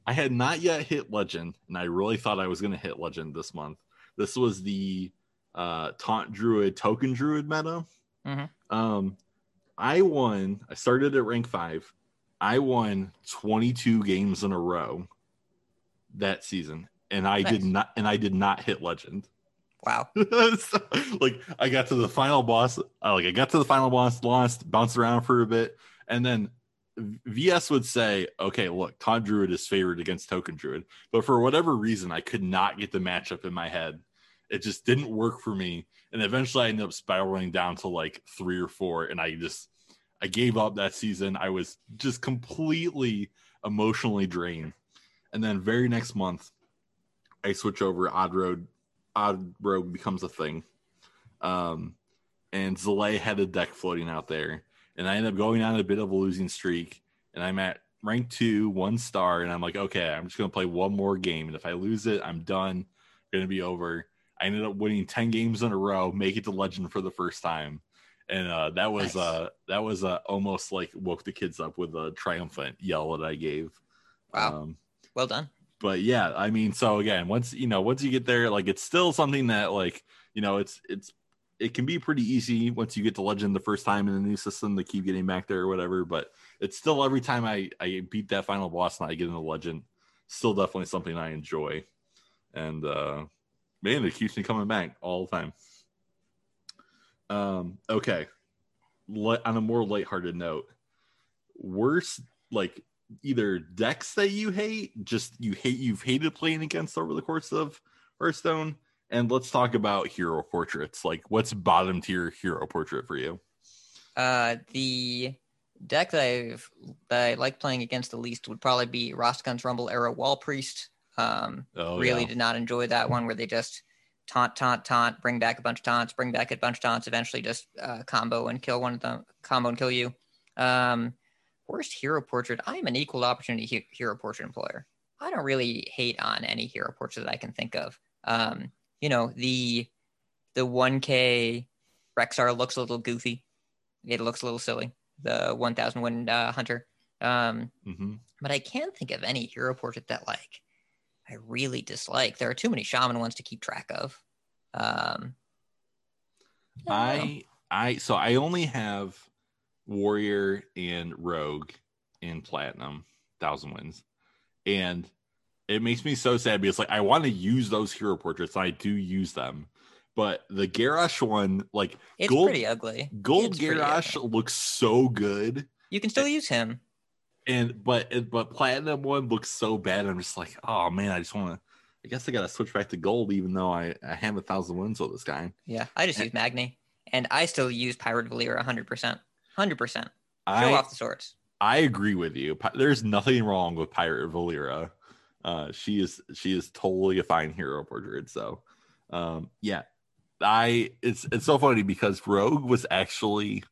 I had not yet hit Legend, and I really thought I was going to hit Legend this month. This was the uh, Taunt Druid, Token Druid meta. Mm-hmm. Um, I won. I started at rank five. I won twenty-two games in a row that season, and I nice. did not. And I did not hit Legend. Wow. So, like I got to the final boss, uh, like I got to the final boss, lost, bounced around for a bit, and then V S would say, okay, look, Taunt Druid is favored against Token Druid, but for whatever reason, I could not get the matchup in my head. It just didn't work for me, and eventually I ended up spiraling down to like three or four, and I just, I gave up that season. I was just completely emotionally drained, and then very next month, I switch over Odd Road Odd Rogue becomes a thing, um, and Zelay had a deck floating out there, and I ended up going on a bit of a losing streak, and I'm at rank two, one star, and I'm like, okay, I'm just going to play one more game, and if I lose it, I'm done, going to be over. I ended up winning ten games in a row, make it to Legend for the first time, and uh, that was nice. uh, that was uh, almost like woke the kids up with a triumphant yell that I gave. Wow, um, well done. But yeah, I mean, so again, once, you know, once you get there, like, it's still something that, like, you know, it's, it's, it can be pretty easy once you get to Legend the first time in the new system to keep getting back there or whatever. But it's still every time I, I beat that final boss and I get into Legend, still definitely something I enjoy. And, uh, man, it keeps me coming back all the time. Um, okay. Le- on a more lighthearted note, worse, like, either decks that you hate, just you hate, you've hated playing against over the course of Hearthstone, and let's talk about hero portraits. Like, what's bottom tier hero portrait for you? Uh, the deck that I've that I like playing against the least would probably be Roscon's Rumble Era Wall Priest. Um, oh, really yeah. did not enjoy that one where they just taunt, taunt, taunt, bring back a bunch of taunts, bring back a bunch of taunts, eventually just uh, combo and kill one of them, combo and kill you. Um, Worst hero portrait. I'm an equal opportunity he- hero portrait employer. I don't really hate on any hero portrait that I can think of. Um, you know, the the one K Rexxar looks a little goofy. It looks a little silly. The one thousand win uh, hunter. Um, mm-hmm. But I can't think of any hero portrait that like I really dislike. There are too many shaman ones to keep track of. Um, I I, I I so I only have Warrior and Rogue in Platinum. thousand wins. And it makes me so sad because, like, I want to use those hero portraits. And I do use them. But the Garrosh one, like, it's gold, pretty ugly. Gold it's Garrosh ugly. Looks so good. You can still and, use him. And but but platinum one looks so bad. I'm just like, oh man, I just want to. I guess I gotta switch back to gold, even though I, I have a thousand wins all this time. Yeah, I just and, use Magni, and I still use Pirate Valera one hundred percent, one hundred percent. Show I, off the swords. I agree with you. There's nothing wrong with Pirate Valera. Uh, she is she is totally a fine hero portrait. So, um, yeah. I it's it's so funny because Rogue was actually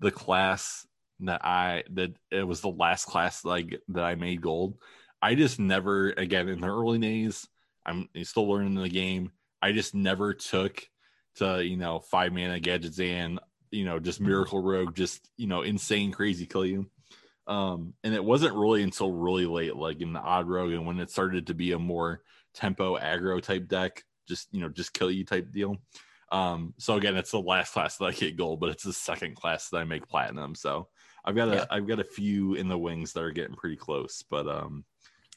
the class that I that it was the last class like that I made gold. I just never again in the early days. I'm still learning the game. I just never took to you know five mana gadgets and you know just Miracle Rogue, just you know insane crazy kill you. Um, and it wasn't really until really late, like in the Odd Rogue, and when it started to be a more tempo aggro type deck. Just you know, just kill you type deal. Um, so again, it's the last class that I get gold, but it's the second class that I make platinum. So I've got a yeah. I've got a few in the wings that are getting pretty close. But um,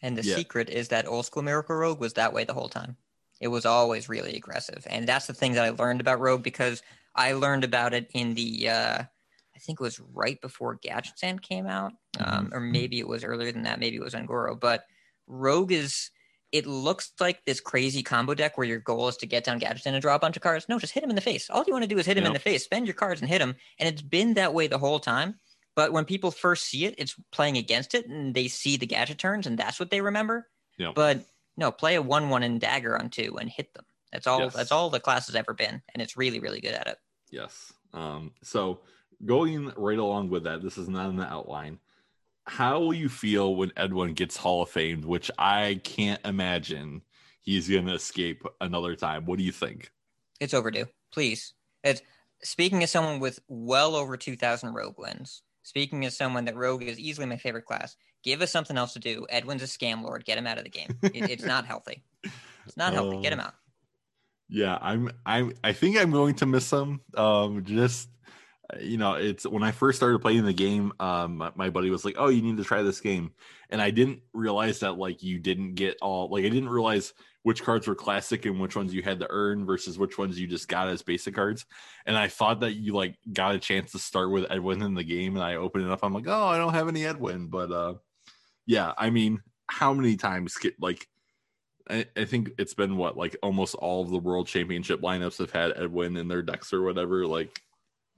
and the yeah. secret is that old school Miracle Rogue was that way the whole time. It was always really aggressive, and that's the thing that I learned about Rogue because I learned about it in the uh, I think it was right before Gadgetzan came out, um, or maybe it was earlier than that. Maybe it was Angoro, but Rogue is. It looks like this crazy combo deck where your goal is to get down Gadgetzan and draw a bunch of cards. No, just hit him in the face. All you want to do is hit him yep. in the face, spend your cards and hit him. And it's been that way the whole time. But when people first see it, it's playing against it and they see the gadget turns and that's what they remember. Yep. But no, play a one, one and dagger on two and hit them. That's all. Yes. That's all the class has ever been. And it's really, really good at it. Yes. Um, so going right along with that, this is not in the outline. How will you feel when Edwin gets Hall of Famed, which I can't imagine he's going to escape another time? What do you think? It's overdue. Please. It's, speaking as someone with well over two thousand Rogue wins, speaking as someone that Rogue is easily my favorite class, give us something else to do. Edwin's a scam lord. Get him out of the game. It, it's not healthy. It's not healthy. Um, Get him out. Yeah, I'm. I'm. I think I'm going to miss him. Um, just. You know, it's when I first started playing the game, um, my, my buddy was like, oh, you need to try this game. And I didn't realize that, like, you didn't get all, like, I didn't realize which cards were classic and which ones you had to earn versus which ones you just got as basic cards. And I thought that you, like, got a chance to start with Edwin in the game. And I opened it up. I'm like, oh, I don't have any Edwin. But, uh, yeah, I mean, how many times, get, like, I, I think it's been what, like, almost all of the World Championship lineups have had Edwin in their decks or whatever. Like,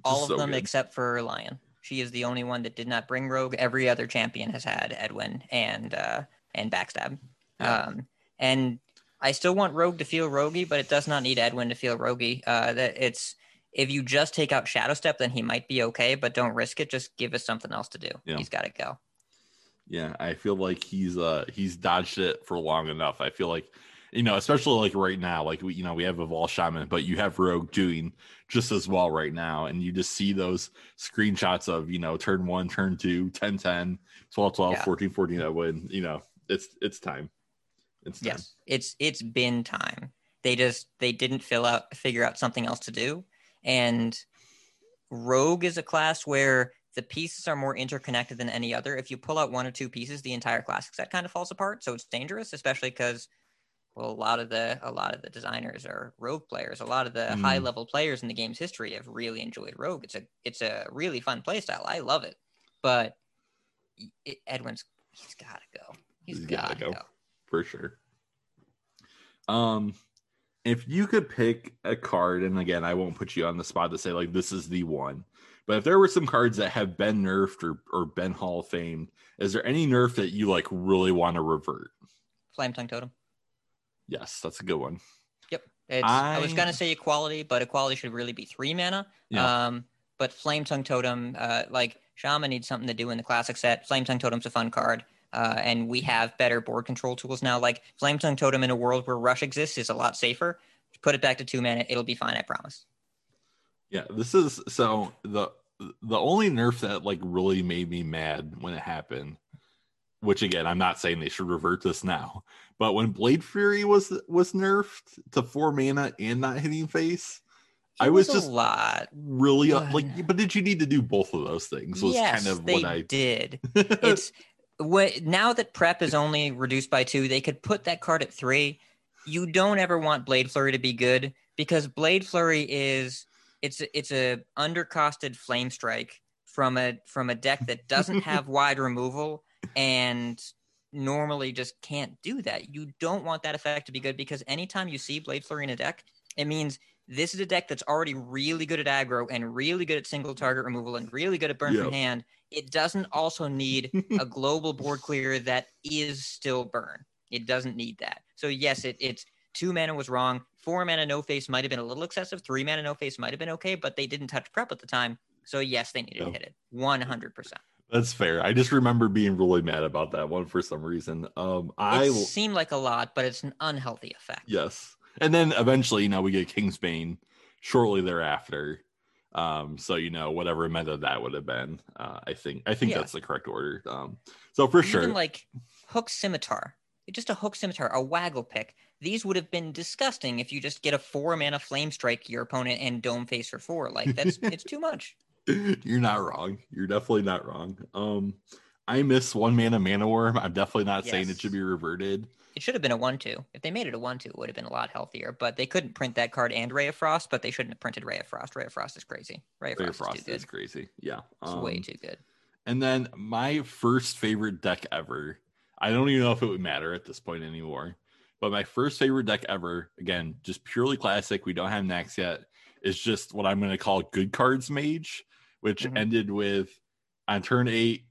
all of so them good. Except for Lion. She is the only one that did not bring Rogue. Every other champion has had Edwin and uh, and Backstab. Yeah. Um, and I still want Rogue to feel roguey, but it does not need Edwin to feel roguey. Uh, that it's if you just take out Shadow Step, then he might be okay, but don't risk it. Just give us something else to do. Yeah. He's got to go. Yeah, I feel like he's uh he's dodged it for long enough. I feel like. You know, especially like right now, like we, you know, we have Evolve Shaman, but you have Rogue doing just as well right now. And you just see those screenshots of, you know, turn one, turn two, ten ten, twelve twelve, yeah. fourteen fourteen. I win. You know, it's it's time. It's time. Yes, it's it's been time. They just they didn't fill out figure out something else to do. And Rogue is a class where the pieces are more interconnected than any other. If you pull out one or two pieces, the entire classic set kind of falls apart. So it's dangerous, especially because. Well, a lot of the a lot of the designers are Rogue players. A lot of the mm. high level players in the game's history have really enjoyed Rogue. It's a it's a really fun playstyle. I love it. But it, Edwin's he's gotta go. He's, he's gotta, gotta go, go for sure. Um, if you could pick a card, and again, I won't put you on the spot to say like this is the one. But if there were some cards that have been nerfed or or been Hall of Famed, is there any nerf that you like really want to revert? Flame Tongue Totem. Yes, that's a good one. Yep. It's, I... I was going to say Equality, but Equality should really be three mana. Yeah. Um, but Flame Tongue Totem, uh, like Shaman needs something to do in the classic set. Flame Tongue Totem's a fun card, uh, and we have better board control tools now. Like Flame Tongue Totem in a world where Rush exists is a lot safer. Put it back to two mana. It'll be fine, I promise. Yeah, this is – so the the only nerf that like really made me mad when it happened – which again, I'm not saying they should revert this now, but when Blade Fury was was nerfed to four mana and not hitting face, it I was, was just a lot really un- like. But did you need to do both of those things? Was yes, kind of what I did. It's what, now that prep is only reduced by two, they could put that card at three. You don't ever want Blade Flurry to be good, because Blade Flurry is it's it's a undercosted Flame Strike from a from a deck that doesn't have wide removal and normally just can't do that. You don't want that effect to be good, because anytime you see Blade Flurry in a deck, it means this is a deck that's already really good at aggro and really good at single target removal and really good at burn yep. from hand. It doesn't also need a global board clear that is still burn. It doesn't need that. So yes, it, it's two mana was wrong. Four mana no face might have been a little excessive. Three mana no face might have been okay, but they didn't touch prep at the time. So yes, they needed oh. to hit it. one hundred percent. That's fair. I just remember being really mad about that one for some reason. Um, I it seemed like a lot, but it's an unhealthy effect. Yes. And then eventually, you know, we get Kingsbane shortly thereafter. Um, so, you know, whatever meta that would have been, uh, I think I think yeah. that's the correct order. Um, so for Even sure. Even like Hook Scimitar. Just a Hook Scimitar, a Waggle Pick. These would have been disgusting if you just get a four-mana Flame Strike your opponent and Dome Face for four. Like, that's it's too much. You're not wrong. You're definitely not wrong. Um, I miss one-mana Mana Worm. I'm definitely not yes. saying it should be reverted. It should have been a one two. If they made it a one two, it would have been a lot healthier. But they couldn't print that card and Ray of Frost, but they shouldn't have printed Ray of Frost. Ray of Frost is crazy. Ray of Ray Frost, Frost is, too is good. crazy. Yeah. It's um, way too good. And then my first favorite deck ever... I don't even know if it would matter at this point anymore. But my first favorite deck ever, again, just purely classic, we don't have Nax yet, is just what I'm going to call Good Cards Mage, which mm-hmm. ended with, on turn eight,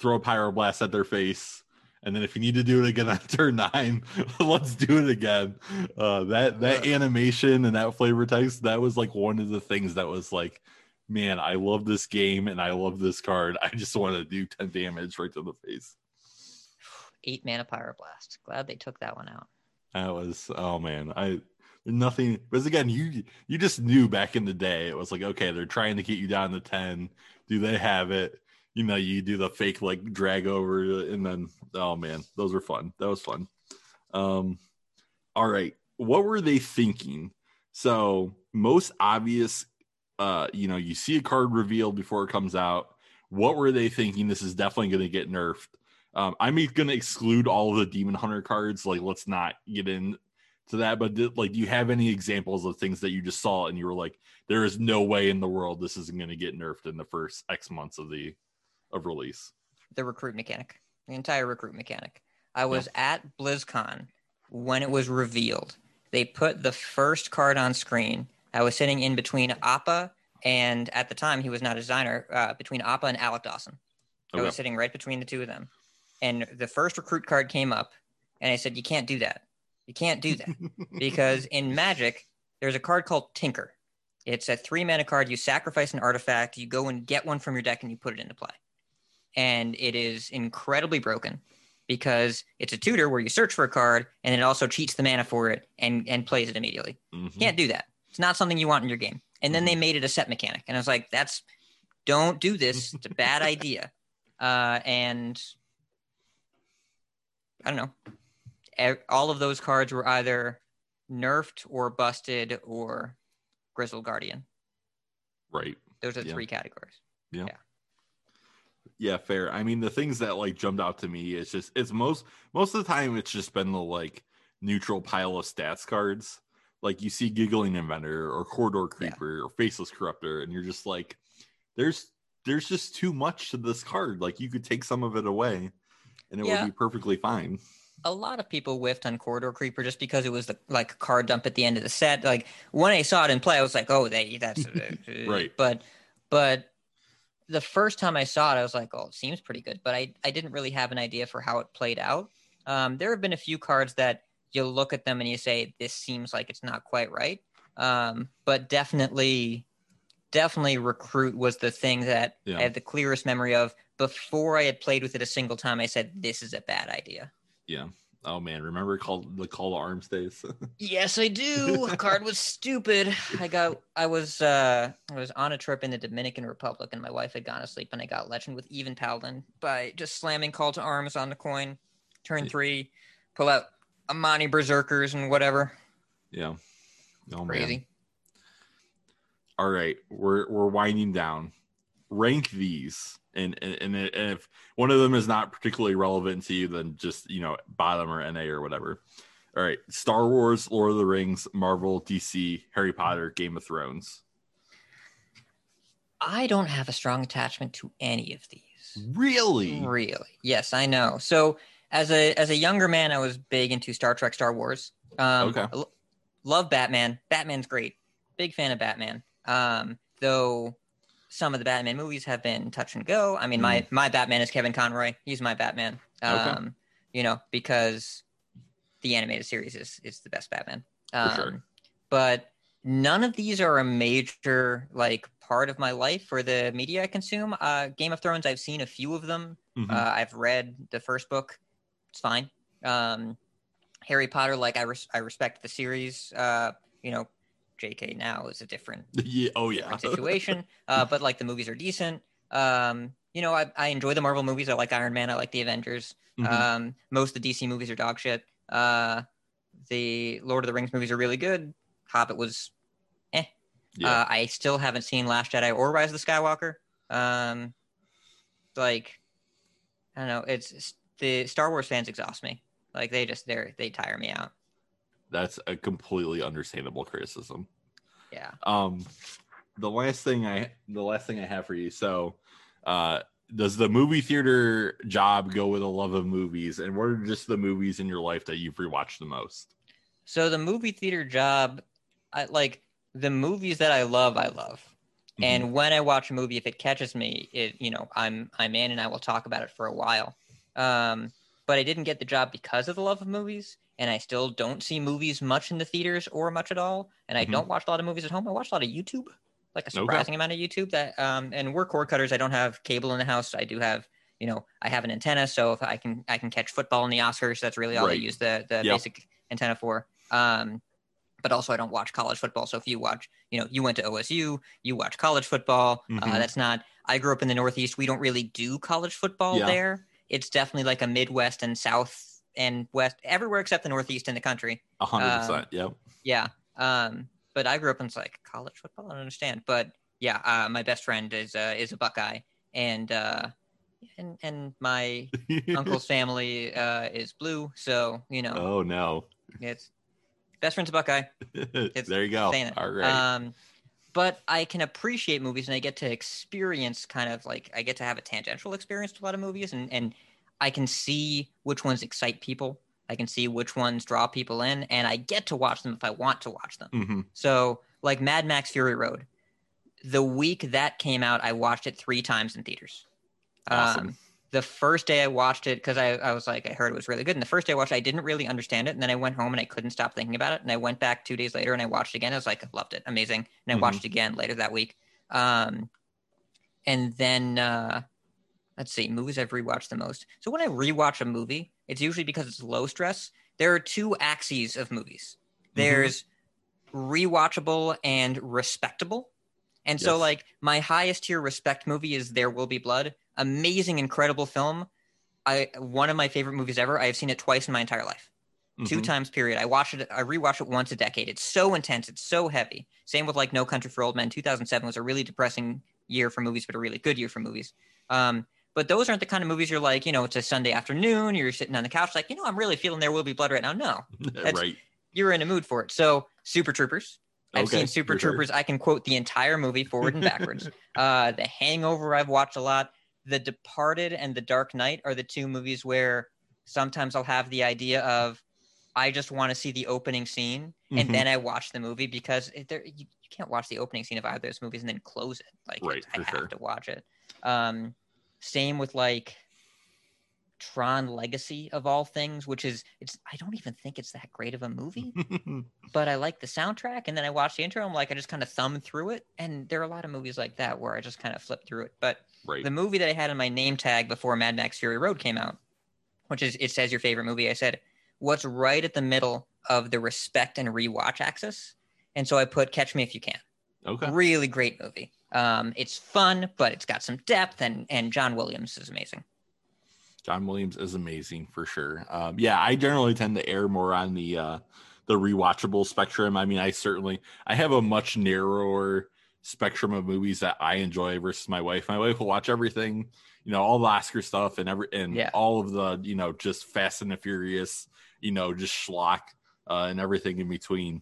throw a Pyroblast at their face, and then if you need to do it again on turn nine, let's do it again. Uh, that that animation and that flavor text, that was like one of the things that was like, man, I love this game and I love this card. I just want to do ten damage right to the face. Eight mana Pyroblast. Glad they took that one out. That was oh man, I nothing. Because again, you you just knew back in the day it was like, okay, they're trying to get you down to ten. Do they have it? You know, you do the fake like drag over, and then oh man, those were fun. That was fun. Um, all right, what were they thinking? So most obvious, uh, you know, you see a card revealed before it comes out. What were they thinking? This is definitely going to get nerfed. Um, I'm going to exclude all of the Demon Hunter cards. Like, let's not get into that. But, th- like, do you have any examples of things that you just saw and you were like, there is no way in the world this isn't going to get nerfed in the first X months of the of release? The recruit mechanic. The entire recruit mechanic. I was yeah. at BlizzCon when it was revealed. They put the first card on screen. I was sitting in between Appa and, at the time, he was not a designer, uh, between Appa and Alec Dawson. I okay. was sitting right between the two of them. And the first recruit card came up, and I said, you can't do that. You can't do that. Because in Magic, there's a card called Tinker. It's a three-mana card. You sacrifice an artifact. You go and get one from your deck, and you put it into play. And it is incredibly broken because it's a tutor where you search for a card, and it also cheats the mana for it and, and plays it immediately. Mm-hmm. You can't do that. It's not something you want in your game. And then they made it a set mechanic. And I was like, that's don't do this. It's a bad idea. Uh, and... I don't know. All of those cards were either nerfed or busted or Grizzled Guardian. Right. Those are the yeah. three categories. Yeah. yeah. Yeah, fair. I mean, the things that like jumped out to me is just it's most most of the time it's just been the like neutral pile of stats cards. Like you see Giggling Inventor or Corridor Creeper yeah. or Faceless Corruptor, and you're just like, there's there's just too much to this card. Like you could take some of it away. And it yeah. would be perfectly fine. A lot of people whiffed on Corridor Creeper just because it was the like card dump at the end of the set. Like when I saw it in play, I was like, "Oh, they that's right." But but the first time I saw it, I was like, "Oh, it seems pretty good." But I I didn't really have an idea for how it played out. Um, there have been a few cards that you look at them and you say, "This seems like it's not quite right." Um, but definitely, definitely, Recruit was the thing that yeah. I had the clearest memory of. Before I had played with it a single time, I said, this is a bad idea. Yeah. Oh, man. Remember call, the Call to Arms days? Yes, I do. The card was stupid. I got, I was uh, I was on a trip in the Dominican Republic, and my wife had gone to sleep, and I got Legend with Even Paladin by just slamming Call to Arms on the coin. Turn three, pull out Amani Berserkers and whatever. Yeah. Oh, crazy. Man. All right. We're, we're winding down. rank these, and, and and if one of them is not particularly relevant to you, then just, you know, buy them or N A or whatever. All right, Star Wars, Lord of the Rings, Marvel, D C, Harry Potter, Game of Thrones. I don't have a strong attachment to any of these. Really? Really? Yes, I know. So as a as a younger man, I was big into Star Trek, Star Wars. Um, okay. Lo- love Batman. Batman's great. Big fan of Batman. Um, though some of the Batman movies have been touch and go. I mean, mm. my my Batman is Kevin Conroy. He's my Batman. Um, okay. You know, because the animated series is is the best Batman. Um, For sure. But none of these are a major like part of my life or the media I consume. Uh, Game of Thrones, I've seen a few of them. Mm-hmm. Uh, I've read the first book. It's fine. Um, Harry Potter, like I res- I respect the series. Uh, you know, J K now is a different, yeah, oh yeah, different situation. Uh, but like the movies are decent. Um, you know, I, I enjoy the Marvel movies. I like Iron Man. I like the Avengers. Mm-hmm. Um, most of the D C movies are dog shit. Uh, the Lord of the Rings movies are really good. Hobbit was, eh. Yeah. Uh, I still haven't seen Last Jedi or Rise of the Skywalker. Um, like, I don't know. It's, it's the Star Wars fans exhaust me. Like they just they they tire me out. That's a completely understandable criticism. Yeah. Um, the last thing I the last thing I have for you. So, uh, does the movie theater job go with a love of movies? And what are just the movies in your life that you've rewatched the most? So the movie theater job, I like the movies that I love. I love, mm-hmm. and when I watch a movie, if it catches me, it you know I'm I'm in and I will talk about it for a while. Um, but I didn't get the job because of the love of movies. And I still don't see movies much in the theaters or much at all. And I mm-hmm. don't watch a lot of movies at home. I watch a lot of YouTube, like a surprising okay. amount of YouTube. That um, and we're cord cutters. I don't have cable in the house. I do have, you know, I have an antenna, so if I can, I can catch football in the Oscars. That's really all right. I use the the yep. basic antenna for. Um, but also, I don't watch college football. So if you watch, you know, you went to O S U, you watch college football. Mm-hmm. Uh, that's not. I grew up in the Northeast. We don't really do college football yeah. there. It's definitely like a Midwest and South. And west, everywhere except the Northeast in the country. A hundred percent, yeah. Yeah. Um, but I grew up in like college football. I don't understand. But yeah, uh, my best friend is uh, is a Buckeye, and uh, and and my uncle's family uh, is blue. So you know. Oh no. It's best friend's a Buckeye. It's there you go. All right. Um, but I can appreciate movies, and I get to experience kind of like I get to have a tangential experience to a lot of movies, and and. I can see which ones excite people. I can see which ones draw people in, and I get to watch them if I want to watch them. Mm-hmm. So, like Mad Max Fury Road, the week that came out, I watched it three times in theaters. Awesome. Um, the first day I watched it, because I, I was like, I heard it was really good, and the first day I watched it, I didn't really understand it, and then I went home and I couldn't stop thinking about it, and I went back two days later and I watched it again. I was like, I loved it. Amazing. And I mm-hmm. watched it again later that week. Um, and then... Uh, Let's see, movies I've rewatched the most. So when I rewatch a movie, it's usually because it's low stress. There are two axes of movies. There's mm-hmm. rewatchable and respectable. And yes. so like my highest tier respect movie is There Will Be Blood. Amazing, incredible film. I one of my favorite movies ever. I have seen it twice in my entire life. Mm-hmm. Two times period. I watched it. I rewatch it once a decade. It's so intense. It's so heavy. Same with like No Country for Old Men. two thousand seven was a really depressing year for movies, but a really good year for movies. Um, But those aren't the kind of movies you're like, you know, it's a Sunday afternoon, you're sitting on the couch like, you know, I'm really feeling There Will Be Blood right now. No, that's, right. You're in a mood for it. So Super Troopers. I've okay, seen Super Troopers. Sure. I can quote the entire movie forward and backwards. uh, The Hangover I've watched a lot. The Departed and The Dark Knight are the two movies where sometimes I'll have the idea of, I just want to see the opening scene. And mm-hmm. then I watch the movie because if there, you, you can't watch the opening scene of either of those movies and then close it. Like right, it, I have sure. to watch it. Um Same with like Tron Legacy of all things, which is it's I don't even think it's that great of a movie, but I like the soundtrack. And then I watched the intro. I'm like, I just kind of thumb through it. And there are a lot of movies like that where I just kind of flip through it. But right. the movie that I had on my name tag before Mad Max Fury Road came out, which is it says your favorite movie. I said, what's right at the middle of the respect and rewatch axis? And so I put Catch Me If You Can. Okay. Really great movie. Um, it's fun, but it's got some depth, and, and John Williams is amazing. John Williams is amazing for sure. Um, yeah, I generally tend to err more on the uh, the rewatchable spectrum. I mean, I certainly I have a much narrower spectrum of movies that I enjoy versus my wife. My wife will watch everything, you know, all the Oscar stuff and every and yeah. all of the, you know, just Fast and the Furious, you know, just schlock uh, and everything in between.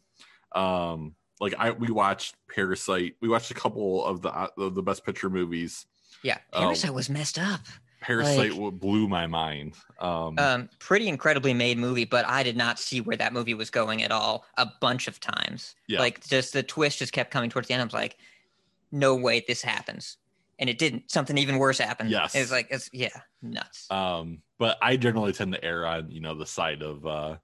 Um, like I, we watched Parasite. We watched a couple of the of the Best Picture movies. Yeah, Parasite um, was messed up. Parasite like, blew my mind. Um, um, pretty incredibly made movie, but I did not see where that movie was going at all a bunch of times. Yeah. Like, just the twist just kept coming towards the end. I was like, no way this happens. And it didn't. Something even worse happened. Yes. It was like, it's, yeah, nuts. Um, but I generally tend to err on, you know, the side of, uh,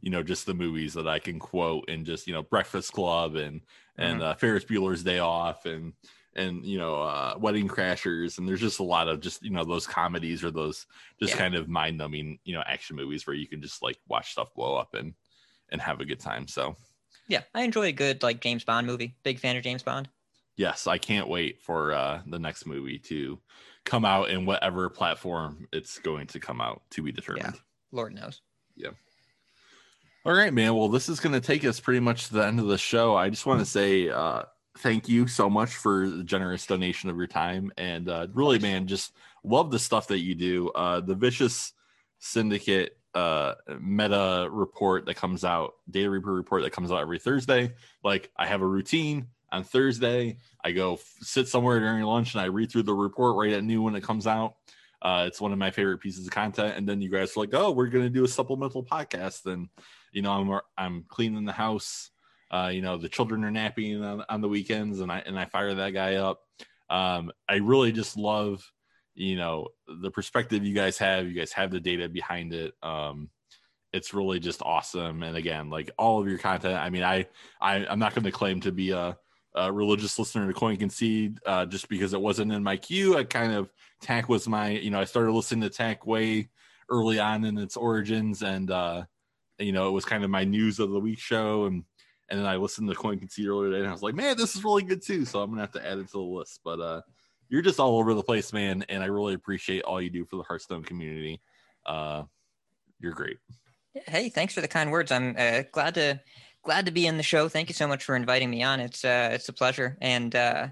you know, just the movies that I can quote and just, you know, Breakfast Club and, and mm-hmm. uh, Ferris Bueller's Day Off and, and, you know, uh, Wedding Crashers. And there's just a lot of just, you know, those comedies or those just yeah. kind of mind numbing, you know, action movies where you can just like watch stuff blow up and, and have a good time. So, yeah, I enjoy a good like James Bond movie. Big fan of James Bond. Yes. I can't wait for uh, the next movie to come out in whatever platform it's going to come out, to be determined. Yeah. Lord knows. Yeah. All right, man. Well, this is going to take us pretty much to the end of the show. I just want to say, uh, thank you so much for the generous donation of your time. And uh, really, man, just love the stuff that you do. Uh, the Vicious Syndicate uh, meta report that comes out, Data Reaper report that comes out every Thursday. Like, I have a routine on Thursday. I go f- sit somewhere during lunch and I read through the report right at noon when it comes out. Uh, it's one of my favorite pieces of content. And then you guys are like, oh, we're going to do a supplemental podcast. And, you know, I'm I'm cleaning the house. Uh, you know, the children are napping on, on the weekends, and I and I fire that guy up. Um, I really just love, you know, the perspective you guys have. You guys have the data behind it. Um, it's really just awesome. And again, like all of your content. I mean, I, I I'm not going to claim to be a, a religious listener to Coin Concede uh, just because it wasn't in my queue. I kind of T A C was my, you know, I started listening to T A C way early on in its origins, and uh, you know, it was kind of my news of the week show. And And then I listened to Coin Concede earlier today, and I was like, man, this is really good too. So I'm going to have to add it to the list. But uh, you're just all over the place, man. And I really appreciate all you do for the Hearthstone community. Uh, you're great. Hey, thanks for the kind words. I'm uh, glad to glad to be in the show. Thank you so much for inviting me on. It's uh, it's a pleasure. And, uh,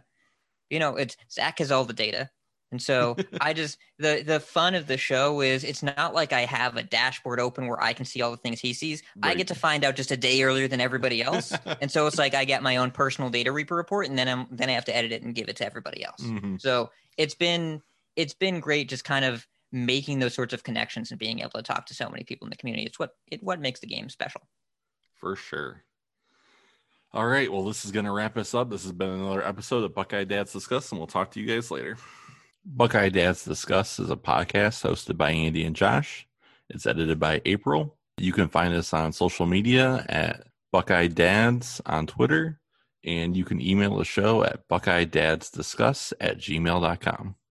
you know, it's Zach has all the data. And so I just the the fun of the show is it's not like I have a dashboard open where I can see all the things he sees. Right. I get to find out just a day earlier than everybody else. And so it's like I get my own personal Data Reaper report, and then I'm then I have to edit it and give it to everybody else. Mm-hmm. So it's been it's been great just kind of making those sorts of connections and being able to talk to so many people in the community. It's what it what makes the game special. For sure. All right. Well, this is gonna wrap us up. This has been another episode of Buckeye Dads Discuss, and we'll talk to you guys later. Buckeye Dads Discuss is a podcast hosted by Andy and Josh. It's edited by April. You can find us on social media at Buckeye Dads on Twitter, and you can email the show at buckeye dads discuss at gmail dot com.